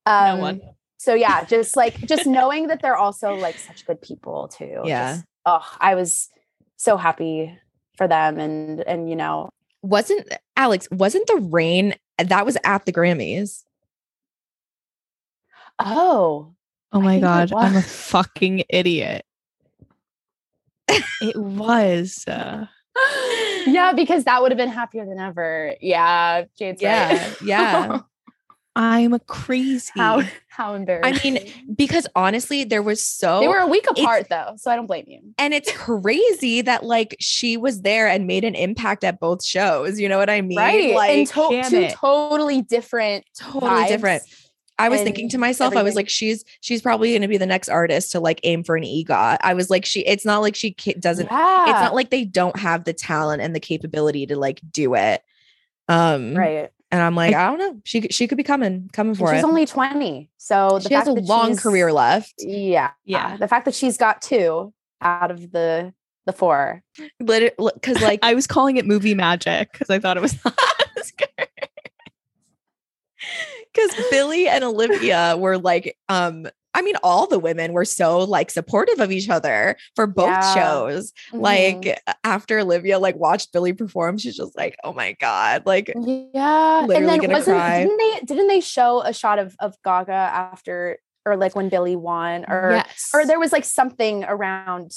Um, no one. So yeah, just like, just knowing that they're also like such good people too. Yeah. Just, oh, I was so happy for them. And, and, you know, wasn't Alex, wasn't the rain that was at the Grammys? Oh, oh my God. I'm a fucking idiot. It was. Uh... Yeah. Because that would have been happier than ever. Yeah. Jade's yeah. Right. Yeah. I'm crazy. How, how embarrassing. I mean, because honestly, there was so... They were a week apart though, so I don't blame you. And it's crazy that like she was there and made an impact at both shows. You know what I mean? Right. Like, and to- two it. totally different Totally vibes. different. I was and thinking to myself, everything. I was like, she's she's probably going to be the next artist to like aim for an EGOT. I was like, she. It's not like she doesn't... Yeah. It's not like they don't have the talent and the capability to like do it. Um, right. And I'm like, I don't know. She she could be coming, coming for she's it. She's only twenty. So the she fact has a that long career left. Yeah. Yeah. The fact that she's got two out of the the four. Because like I was calling it movie magic because I thought it was not because Billie and Olivia were like, um, I mean, all the women were so like supportive of each other for both yeah. shows. Mm-hmm. Like after Olivia like watched Billie perform, she's just like, "Oh my God!" Like, yeah, literally and then gonna wasn't, cry. Didn't they? Didn't they show a shot of of Gaga after, or like when Billie won, or yes. or there was like something around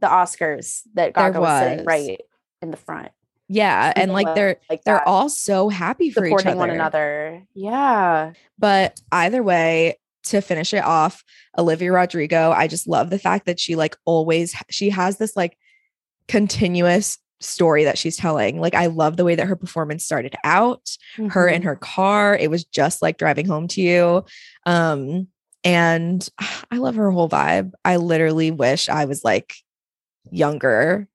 the Oscars that Gaga was. was sitting right in the front. Yeah, and like they're like they're that. all so happy for supporting each other, one another. Yeah, but either way. To finish it off, Olivia Rodrigo, I just love the fact that she like always, she has this like continuous story that she's telling. Like, I love the way that her performance started out, mm-hmm. her in her car. It was just like Driving Home to You. Um, and I love her whole vibe. I literally wish I was like younger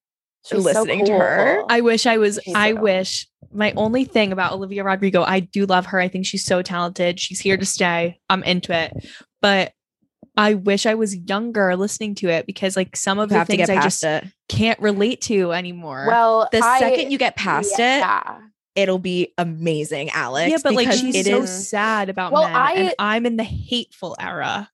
she's listening so cool. to her. I wish I was, she's I so. wish. My only thing about Olivia Rodrigo, I do love her. I think she's so talented. She's here to stay. I'm into it. But I wish I was younger listening to it because like some of you the things I just it. can't relate to anymore. Well, the I, second you get past yeah. it, it'll be amazing, Alex. Yeah, but like she's so is... sad about well, men I, and I'm in the hateful era.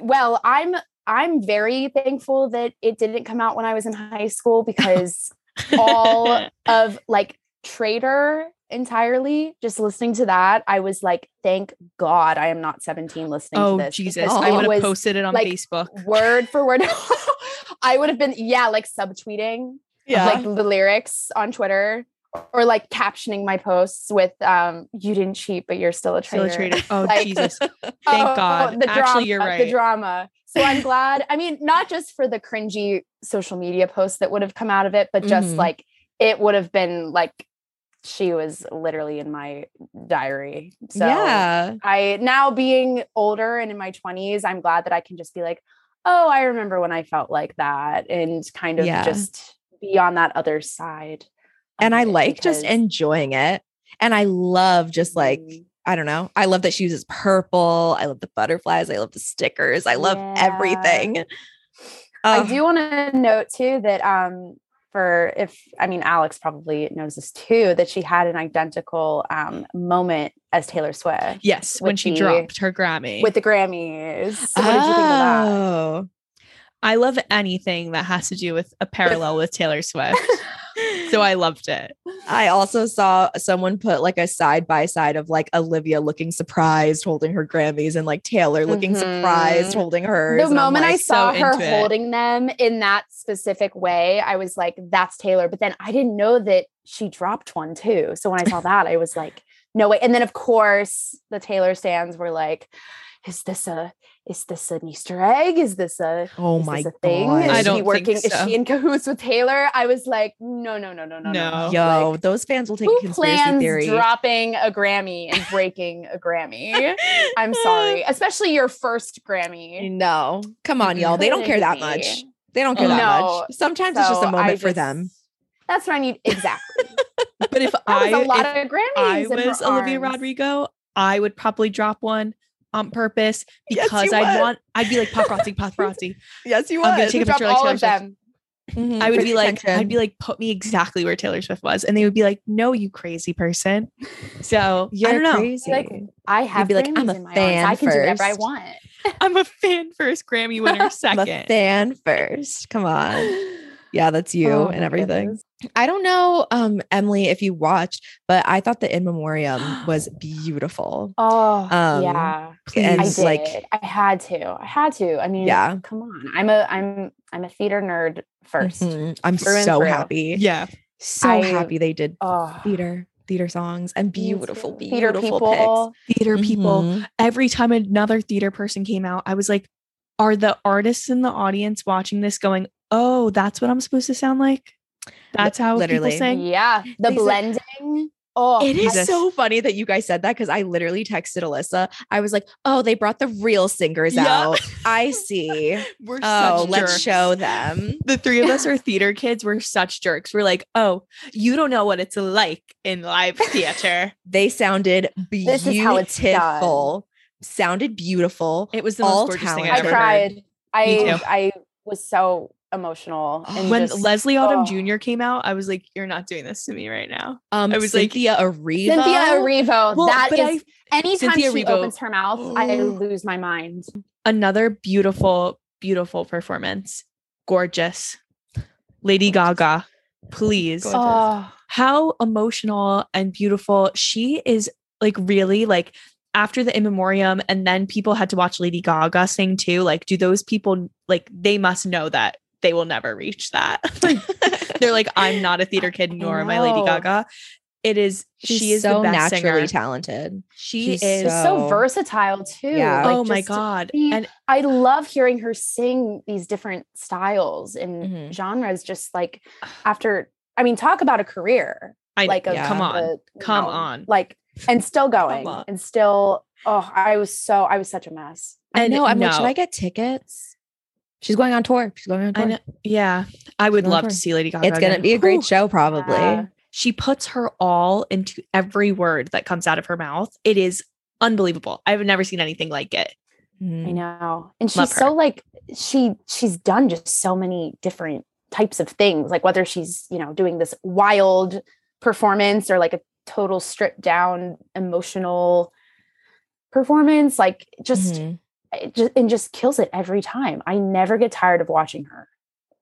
Well, I'm I'm very thankful that it didn't come out when I was in high school because all of like Traitor entirely. Just listening to that, I was like, "Thank God, I am not seventeen listening oh, to this." Jesus. Oh Jesus! I would have posted it on like, Facebook, word for word. I would have been, yeah, like subtweeting, yeah, like the lyrics on Twitter, or like captioning my posts with, um, "You didn't cheat, but you're still a traitor." Still a traitor. Oh like, Jesus! Thank oh, God. The drama, Actually, you're right. The drama. So I'm glad. I mean, not just for the cringy social media posts that would have come out of it, but just mm-hmm. like it would have been like. She was literally in my diary. So yeah. I now being older and in my twenties, I'm glad that I can just be like, oh, I remember when I felt like that and kind of yeah. just be on that other side. And I like because- just enjoying it. And I love just like, mm-hmm. I don't know. I love that she uses purple. I love the butterflies. I love the stickers. I love yeah. everything. I um, do want to note too that, um, for if, I mean, Alex probably knows this too, that she had an identical um, moment as Taylor Swift. Yes. When she the, dropped her Grammy. With the Grammys. So what oh. did you think of that? I love anything that has to do with a parallel with Taylor Swift. So I loved it. I also saw someone put like a side by side of like Olivia looking surprised holding her Grammys and like Taylor looking mm-hmm. surprised holding hers. The and moment like, I saw so her holding it. them in that specific way, I was like, that's Taylor. But then I didn't know that she dropped one too. So when I saw that, I was like, no way. And then of course the Taylor stans were like, is this a, is this an Easter egg? Is this a, oh my God, thing? Is I don't she working, think so. Is she in cahoots with Taylor? I was like, no, no, no, no, no, no. Yo, like, those fans will take a conspiracy theory. Dropping a Grammy and breaking a Grammy. I'm sorry. Especially your first Grammy. No, come on, y'all. They don't care that much. They don't care no. that much. Sometimes so it's just a moment just, for them. That's what I need. Exactly. But if I, was a lot if of Grammys I was Olivia arms. Rodrigo, I would probably drop one on purpose because yes, I'd would. want, I'd be like paparazzi, paparazzi. Yes, you would. I'm going to take you a picture like Taylor of them. Mm-hmm. I would be like, attention. I'd be like, put me exactly where Taylor Swift was. And they would be like, no, you crazy person. So You're I don't know. Crazy. Like, I have You'd be Grammys like, I'm a fan I can do whatever I want. I'm a fan first, Grammy winner second. I'm a fan first. Come on. Yeah, that's you oh, and everything. Goodness. I don't know, um, Emily, if you watched, but I thought the In Memoriam was beautiful. Oh, um, yeah. And I did. Like, I had to. I had to. I mean, yeah. Come on. I'm a I'm I'm a theater nerd first. Mm-hmm. I'm through so happy. Yeah. So I, happy they did oh. theater. Theater songs and beautiful, beautiful theater people. Picks. Theater mm-hmm. people. Every time another theater person came out, I was like, are the artists in the audience watching this going, oh, that's what I'm supposed to sound like? That's how literally. people sing? Yeah. The These blending. Like, oh, it is so funny that you guys said that because I literally texted Alyssa. I was like, oh, they brought the real singers yeah. out. I see. We're oh, such let's jerks. show them. The three of us are theater kids. We're such jerks. We're like, oh, you don't know what it's like in live theater. They sounded beautiful. This is how it's done. Sounded beautiful. It was the most gorgeous talented. thing I've ever I cried. Heard. I I was so emotional. And when just, Leslie Odom oh. Junior came out, I was like, "You're not doing this to me right now." Um, I was Cynthia like, "Erivo, Cynthia Erivo." Well, that is I, anytime Cynthia she Erivo. opens her mouth, Ooh. I lose my mind. Another beautiful, beautiful performance. Gorgeous, Lady Gaga. Please, oh. how emotional and beautiful she is! Like really, like. After the In Memoriam, and then people had to watch Lady Gaga sing too. Like, do those people, like, they must know that they will never reach that. They're like, I'm not a theater kid, nor am I Lady Gaga. It is, She's she is so the best naturally singer. talented. She She's is so, so versatile too. Yeah. Like, oh my God. Be, and I love hearing her sing these different styles and mm-hmm. genres. Just like after, I mean, talk about a career. I like, a, yeah. come on, a, come know, on. Like, and still going and still, oh, I was so, I was such a mess. I know. I'm no. like, should I get tickets? She's going on tour. She's going on tour. I know, yeah. I would love to see Lady Gaga. It's going to be a great Ooh. show. Probably. Yeah. She puts her all into every word that comes out of her mouth. It is unbelievable. I've never seen anything like it. Mm. I know. And she's so like, she, she's done just so many different types of things. Like whether she's, you know, doing this wild performance or like a total stripped down emotional performance, like just, mm-hmm. it just and just kills it every time. I never get tired of watching her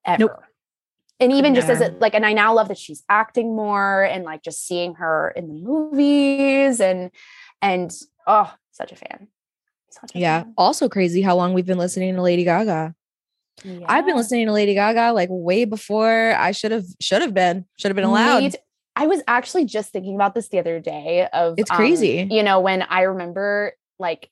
ever. Nope. And even yeah. just as it like, and I now love that she's acting more and like just seeing her in the movies and and oh, such a fan. Such a yeah. fan. Also crazy how long we've been listening to Lady Gaga. Yeah. I've been listening to Lady Gaga like way before I should have should have been should have been allowed. Made- I was actually just thinking about this the other day of it's um, crazy, you know, when I remember like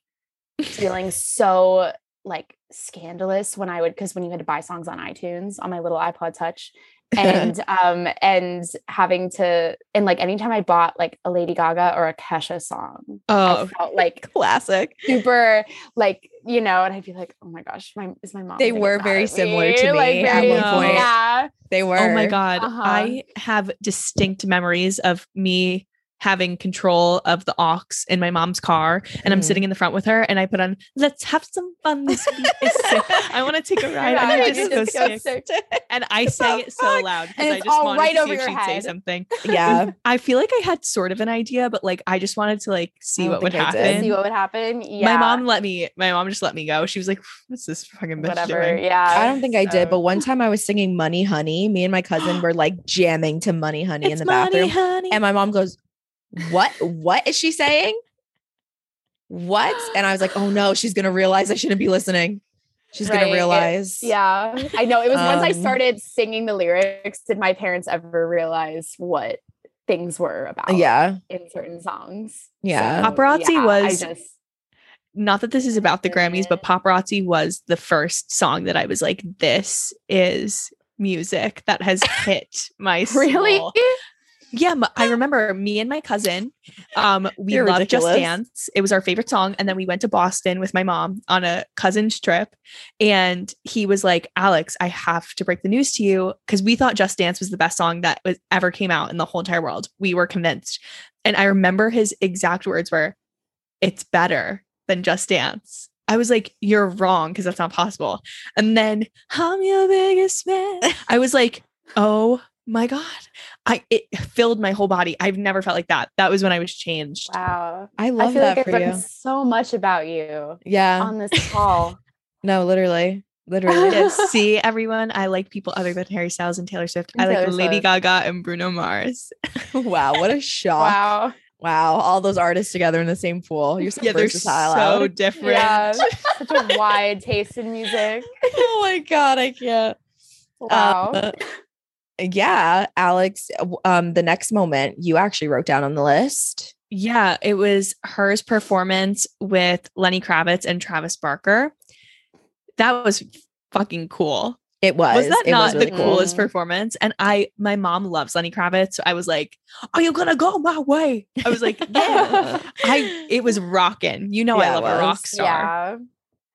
feeling so like scandalous when I would, cause when you had to buy songs on iTunes on my little iPod Touch and, um, and having to, and like, anytime I bought like a Lady Gaga or a Kesha song, oh, I felt like classic, super like, you know, and I'd be like, oh my gosh, my, is my mom. They were very similar me? to me like, very, at one point. Yeah. They were. Oh my God. Uh-huh. I have distinct memories of me having control of the aux in my mom's car, and I'm mm. sitting in the front with her, and I put on "Let's have some fun this week." I want to take a ride, and I just, just go sick. And I sang it so loud because I just wanted right to over see if she'd head. say something. Yeah, I feel like I had sort of an idea, but like I just wanted to like see what would happen. See what would happen. Yeah, my mom let me. My mom just let me go. She was like, "What's this fucking bitch Whatever. doing?" Yeah, I don't think I did, but one time I was singing "Money Honey." Me and my cousin were like jamming to "Money Honey" it's in the bathroom, honey. And my mom goes, what what is she saying? What? And I was like, oh no, she's gonna realize I shouldn't be listening. She's right. gonna realize. It, yeah. I know. It was um, once I started singing the lyrics, did my parents ever realize what things were about yeah. in certain songs. Yeah. So, Paparazzi yeah, was I just, not that this is about the Grammys, but Paparazzi was the first song that I was like, this is music that has hit my soul. Really? Yeah, I remember me and my cousin, um, we You're loved ridiculous. Just Dance. It was our favorite song. And then we went to Boston with my mom on a cousin's trip. And he was like, Alex, I have to break the news to you. Because we thought Just Dance was the best song that was, ever came out in the whole entire world. We were convinced. And I remember his exact words were, it's better than Just Dance. I was like, you're wrong, because that's not possible. And then, I'm your biggest fan. I was like, oh my God, I it filled my whole body. I've never felt like that. That was when I was changed. Wow, I love I feel that like for I've you. Learned so much about you. Yeah, on this call. No, literally, literally. See, everyone, I like people other than Harry Styles and Taylor Swift. And I Taylor like Lady Swift. Gaga and Bruno Mars. Wow, what a shock! Wow, wow, all those artists together in the same pool. You're so yeah, versatile. They're so different. Yeah, such a wide taste in music. Oh my God, I can't. Wow. Um, Yeah, Alex, um, the next moment you actually wrote down on the list. Yeah, it was hers performance with Lenny Kravitz and Travis Barker. That was fucking cool. It was. Was that it not was really the cool. coolest performance? And I, my mom loves Lenny Kravitz. So I was like, are you going to go my way? I was like, yeah. I. It was rocking. You know yeah, I love a rock star. Yeah.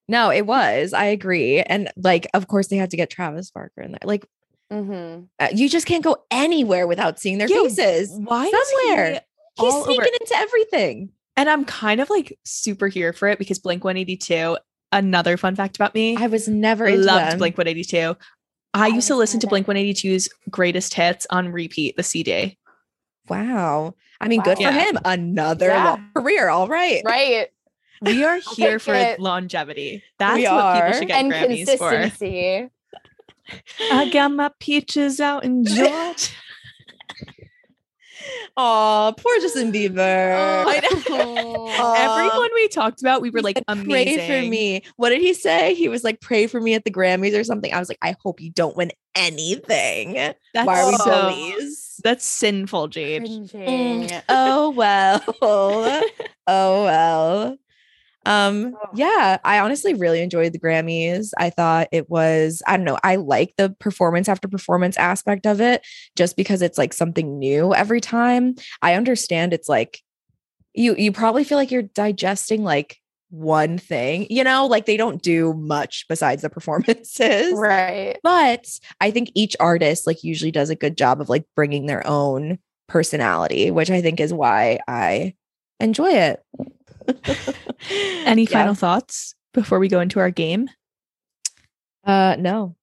No, it was. I agree. And like, of course they had to get Travis Barker in there. Like, Mm-hmm. Uh, you just can't go anywhere without seeing their Yo, faces. Why? Somewhere. He He's sneaking over. into everything. And I'm kind of like super here for it because Blink one eighty-two, another fun fact about me. I was never into loved them. Blink one eighty-two. I, I used to listen to Blink one eighty-two's greatest hits on repeat, the C D. Wow. I mean, wow. good for yeah. him. Another yeah. long career. All right. Right. We are here for it. longevity. That's we what are. people should get and Grammys consistency. for. I got my peaches out in Georgia. Oh, poor Justin Bieber. Oh, I know. Everyone we talked about, we were like, amazing. Pray for me. What did he say? He was like, pray for me at the Grammys or something. I was like, I hope you don't win anything. That's Why are we so, that's sinful, Jade. Mm, oh, well. Oh, well. Um, yeah, I honestly really enjoyed the Grammys. I thought it was, I don't know, I like the performance after performance aspect of it just because it's like something new every time. I understand it's like, you, you probably feel like you're digesting like one thing, you know, like they don't do much besides the performances. Right. But I think each artist like usually does a good job of like bringing their own personality, which I think is why I enjoy it. Any yeah. final thoughts before we go into our game? Uh, no,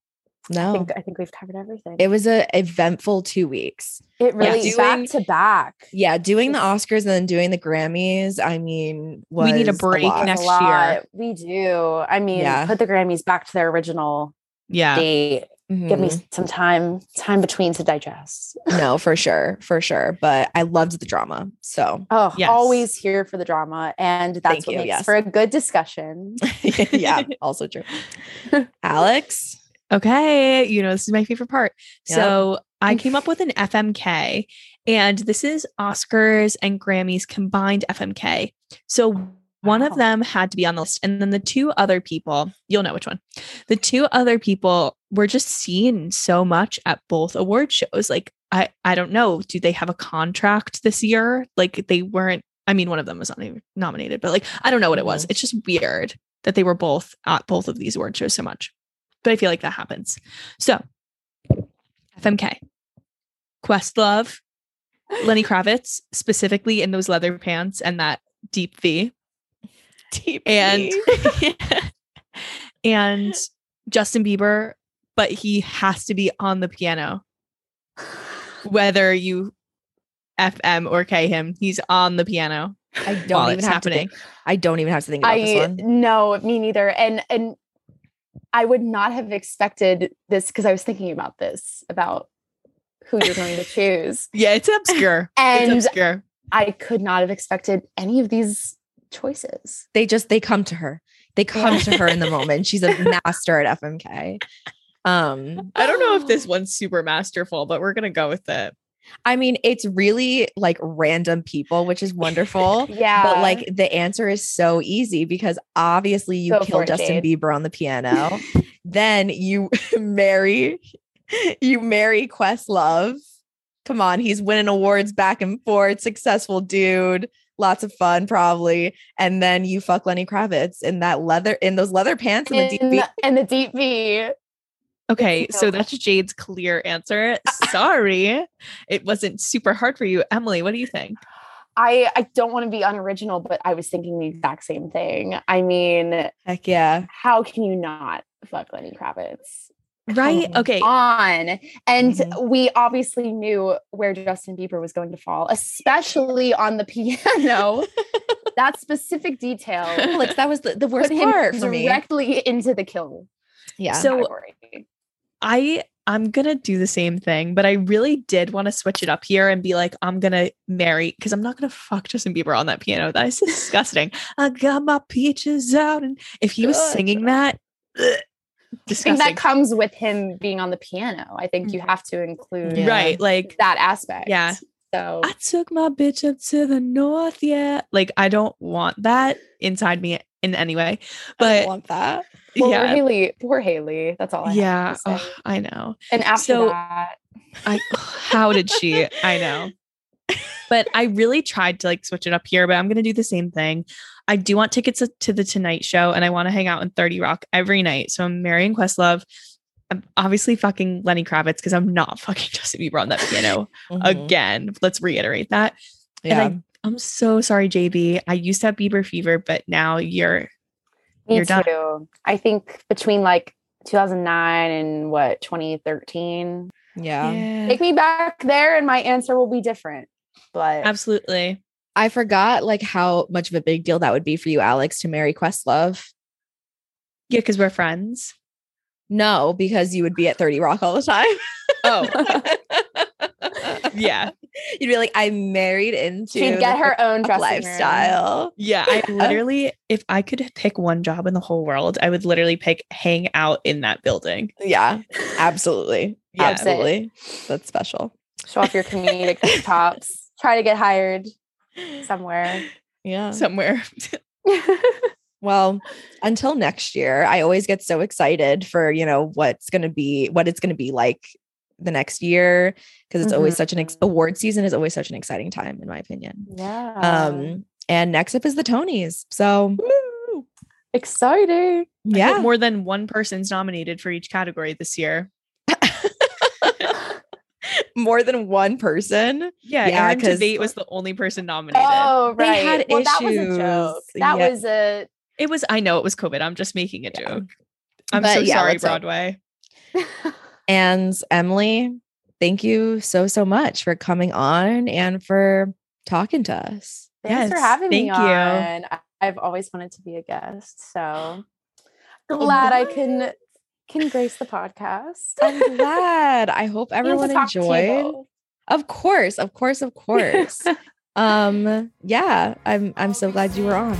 no. I think, I think we've covered everything. It was an eventful two weeks. It really yeah, doing, back to back. Yeah, doing the Oscars and then doing the Grammys. I mean, was we need a break a next a year. We do. I mean, yeah. put the Grammys back to their original yeah. date. Mm-hmm. Give me some time, time between to digest. No, for sure. For sure. But I loved the drama. So oh, yes. always here for the drama. And that's Thank what you, makes yes. for a good discussion. Yeah. Also true. Alex. Okay. You know, this is my favorite part. Yeah. So I came up with an F M K, and this is Oscars and Grammys combined F M K. So one of them had to be on the list. And then the two other people, you'll know which one. The two other people were just seen so much at both award shows. Like, I, I don't know. Do they have a contract this year? Like they weren't, I mean, one of them was not even nominated, but like, I don't know what it was. It's just weird that they were both at both of these award shows so much, but I feel like that happens. So F M K, Questlove, Lenny Kravitz, specifically in those leather pants and that deep V. Deep and, V. And Justin Bieber, but he has to be on the piano. Whether you F M or K him, he's on the piano. I don't even have happening. to think. I don't even have to think about I, this one. No, me neither. And and I would not have expected this because I was thinking about this, about who you're going to choose. Yeah, it's obscure. And it's obscure. I could not have expected any of these choices. They just, they come to her. They come yeah. to her in the moment. She's a master at F M K. Um, I don't know if this one's super masterful, but we're going to go with it. I mean, it's really like random people, which is wonderful. Yeah. But like the answer is so easy because obviously you Go kill it, Justin Jade. Bieber on the piano. Then you marry, you marry Questlove. Come on. He's winning awards back and forth. Successful dude. Lots of fun, probably. And then you fuck Lenny Kravitz in that leather, in those leather pants and the deep V. And the deep V. Okay, so that's Jade's clear answer. Sorry, it wasn't super hard for you. Emily, what do you think? I, I don't want to be unoriginal, but I was thinking the exact same thing. I mean, heck yeah. How can you not fuck Lenny Kravitz? Right? Come okay. on. And mm-hmm. we obviously knew where Justin Bieber was going to fall, especially on the piano. That specific detail. Like, that was the, the worst put part him for me. Directly into the kill. Yeah. So. Category. I, I'm going to do the same thing, but I really did want to switch it up here and be like, I'm going to marry, because I'm not going to fuck Justin Bieber on that piano. That is disgusting. I got my peaches out. And if he was singing that, ugh, disgusting. I think that comes with him being on the piano. I think you have to include right, like that aspect. Yeah. So I took my bitch up to the north. Yeah. Like, I don't want that inside me in any way, but I don't want that. Well, yeah, Haley, poor Haley. That's all. I Yeah, have to say. Oh, I know. And after so, that, I how did she? I know. But I really tried to like switch it up here. But I'm gonna do the same thing. I do want tickets to the Tonight Show, and I want to hang out in thirty Rock every night. So I'm marrying Questlove. I'm obviously fucking Lenny Kravitz because I'm not fucking Justin Bieber on that piano mm-hmm. again. Let's reiterate that. Yeah. And I, I'm so sorry, J B. I used to have Bieber fever, but now you're. Me You're too. Done. I think between like two thousand nine and what, twenty thirteen. Yeah. yeah. Take me back there and my answer will be different. But absolutely. I forgot like how much of a big deal that would be for you, Alex, to marry Questlove. Yeah, because we're friends. No, because you would be at thirty Rock all the time. Oh. Yeah. You'd be like, I'm married into She'd get her own lifestyle. Room. Yeah. I literally, if I could pick one job in the whole world, I would literally pick hang out in that building. Yeah, absolutely. Yeah, absolutely. That's special. Show off your comedic tops. Try to get hired somewhere. Yeah. Somewhere. Well, until next year, I always get so excited for, you know, what's going to be, what it's going to be like the next year, because it's mm-hmm. always such an ex- award season is always such an exciting time, in my opinion. Yeah. Um, and next up is the Tonys. So woo! Exciting. Yeah. I think more than one person's nominated for each category this year. More than one person. Yeah. Yeah. Because Tveit was the only person nominated. Oh, right. They had well, issues. That was a joke. That yeah. was a. It was. I know it was COVID. I'm just making a joke. Yeah. I'm but so yeah, sorry, Broadway. And Emily, thank you so, so much for coming on and for talking to us. Thanks yes, for having thank me on. You. I've always wanted to be a guest. So glad what? I can can grace the podcast. I'm glad. I hope everyone enjoyed. Of course, of course, of course. um, yeah, I'm I'm so glad you were on.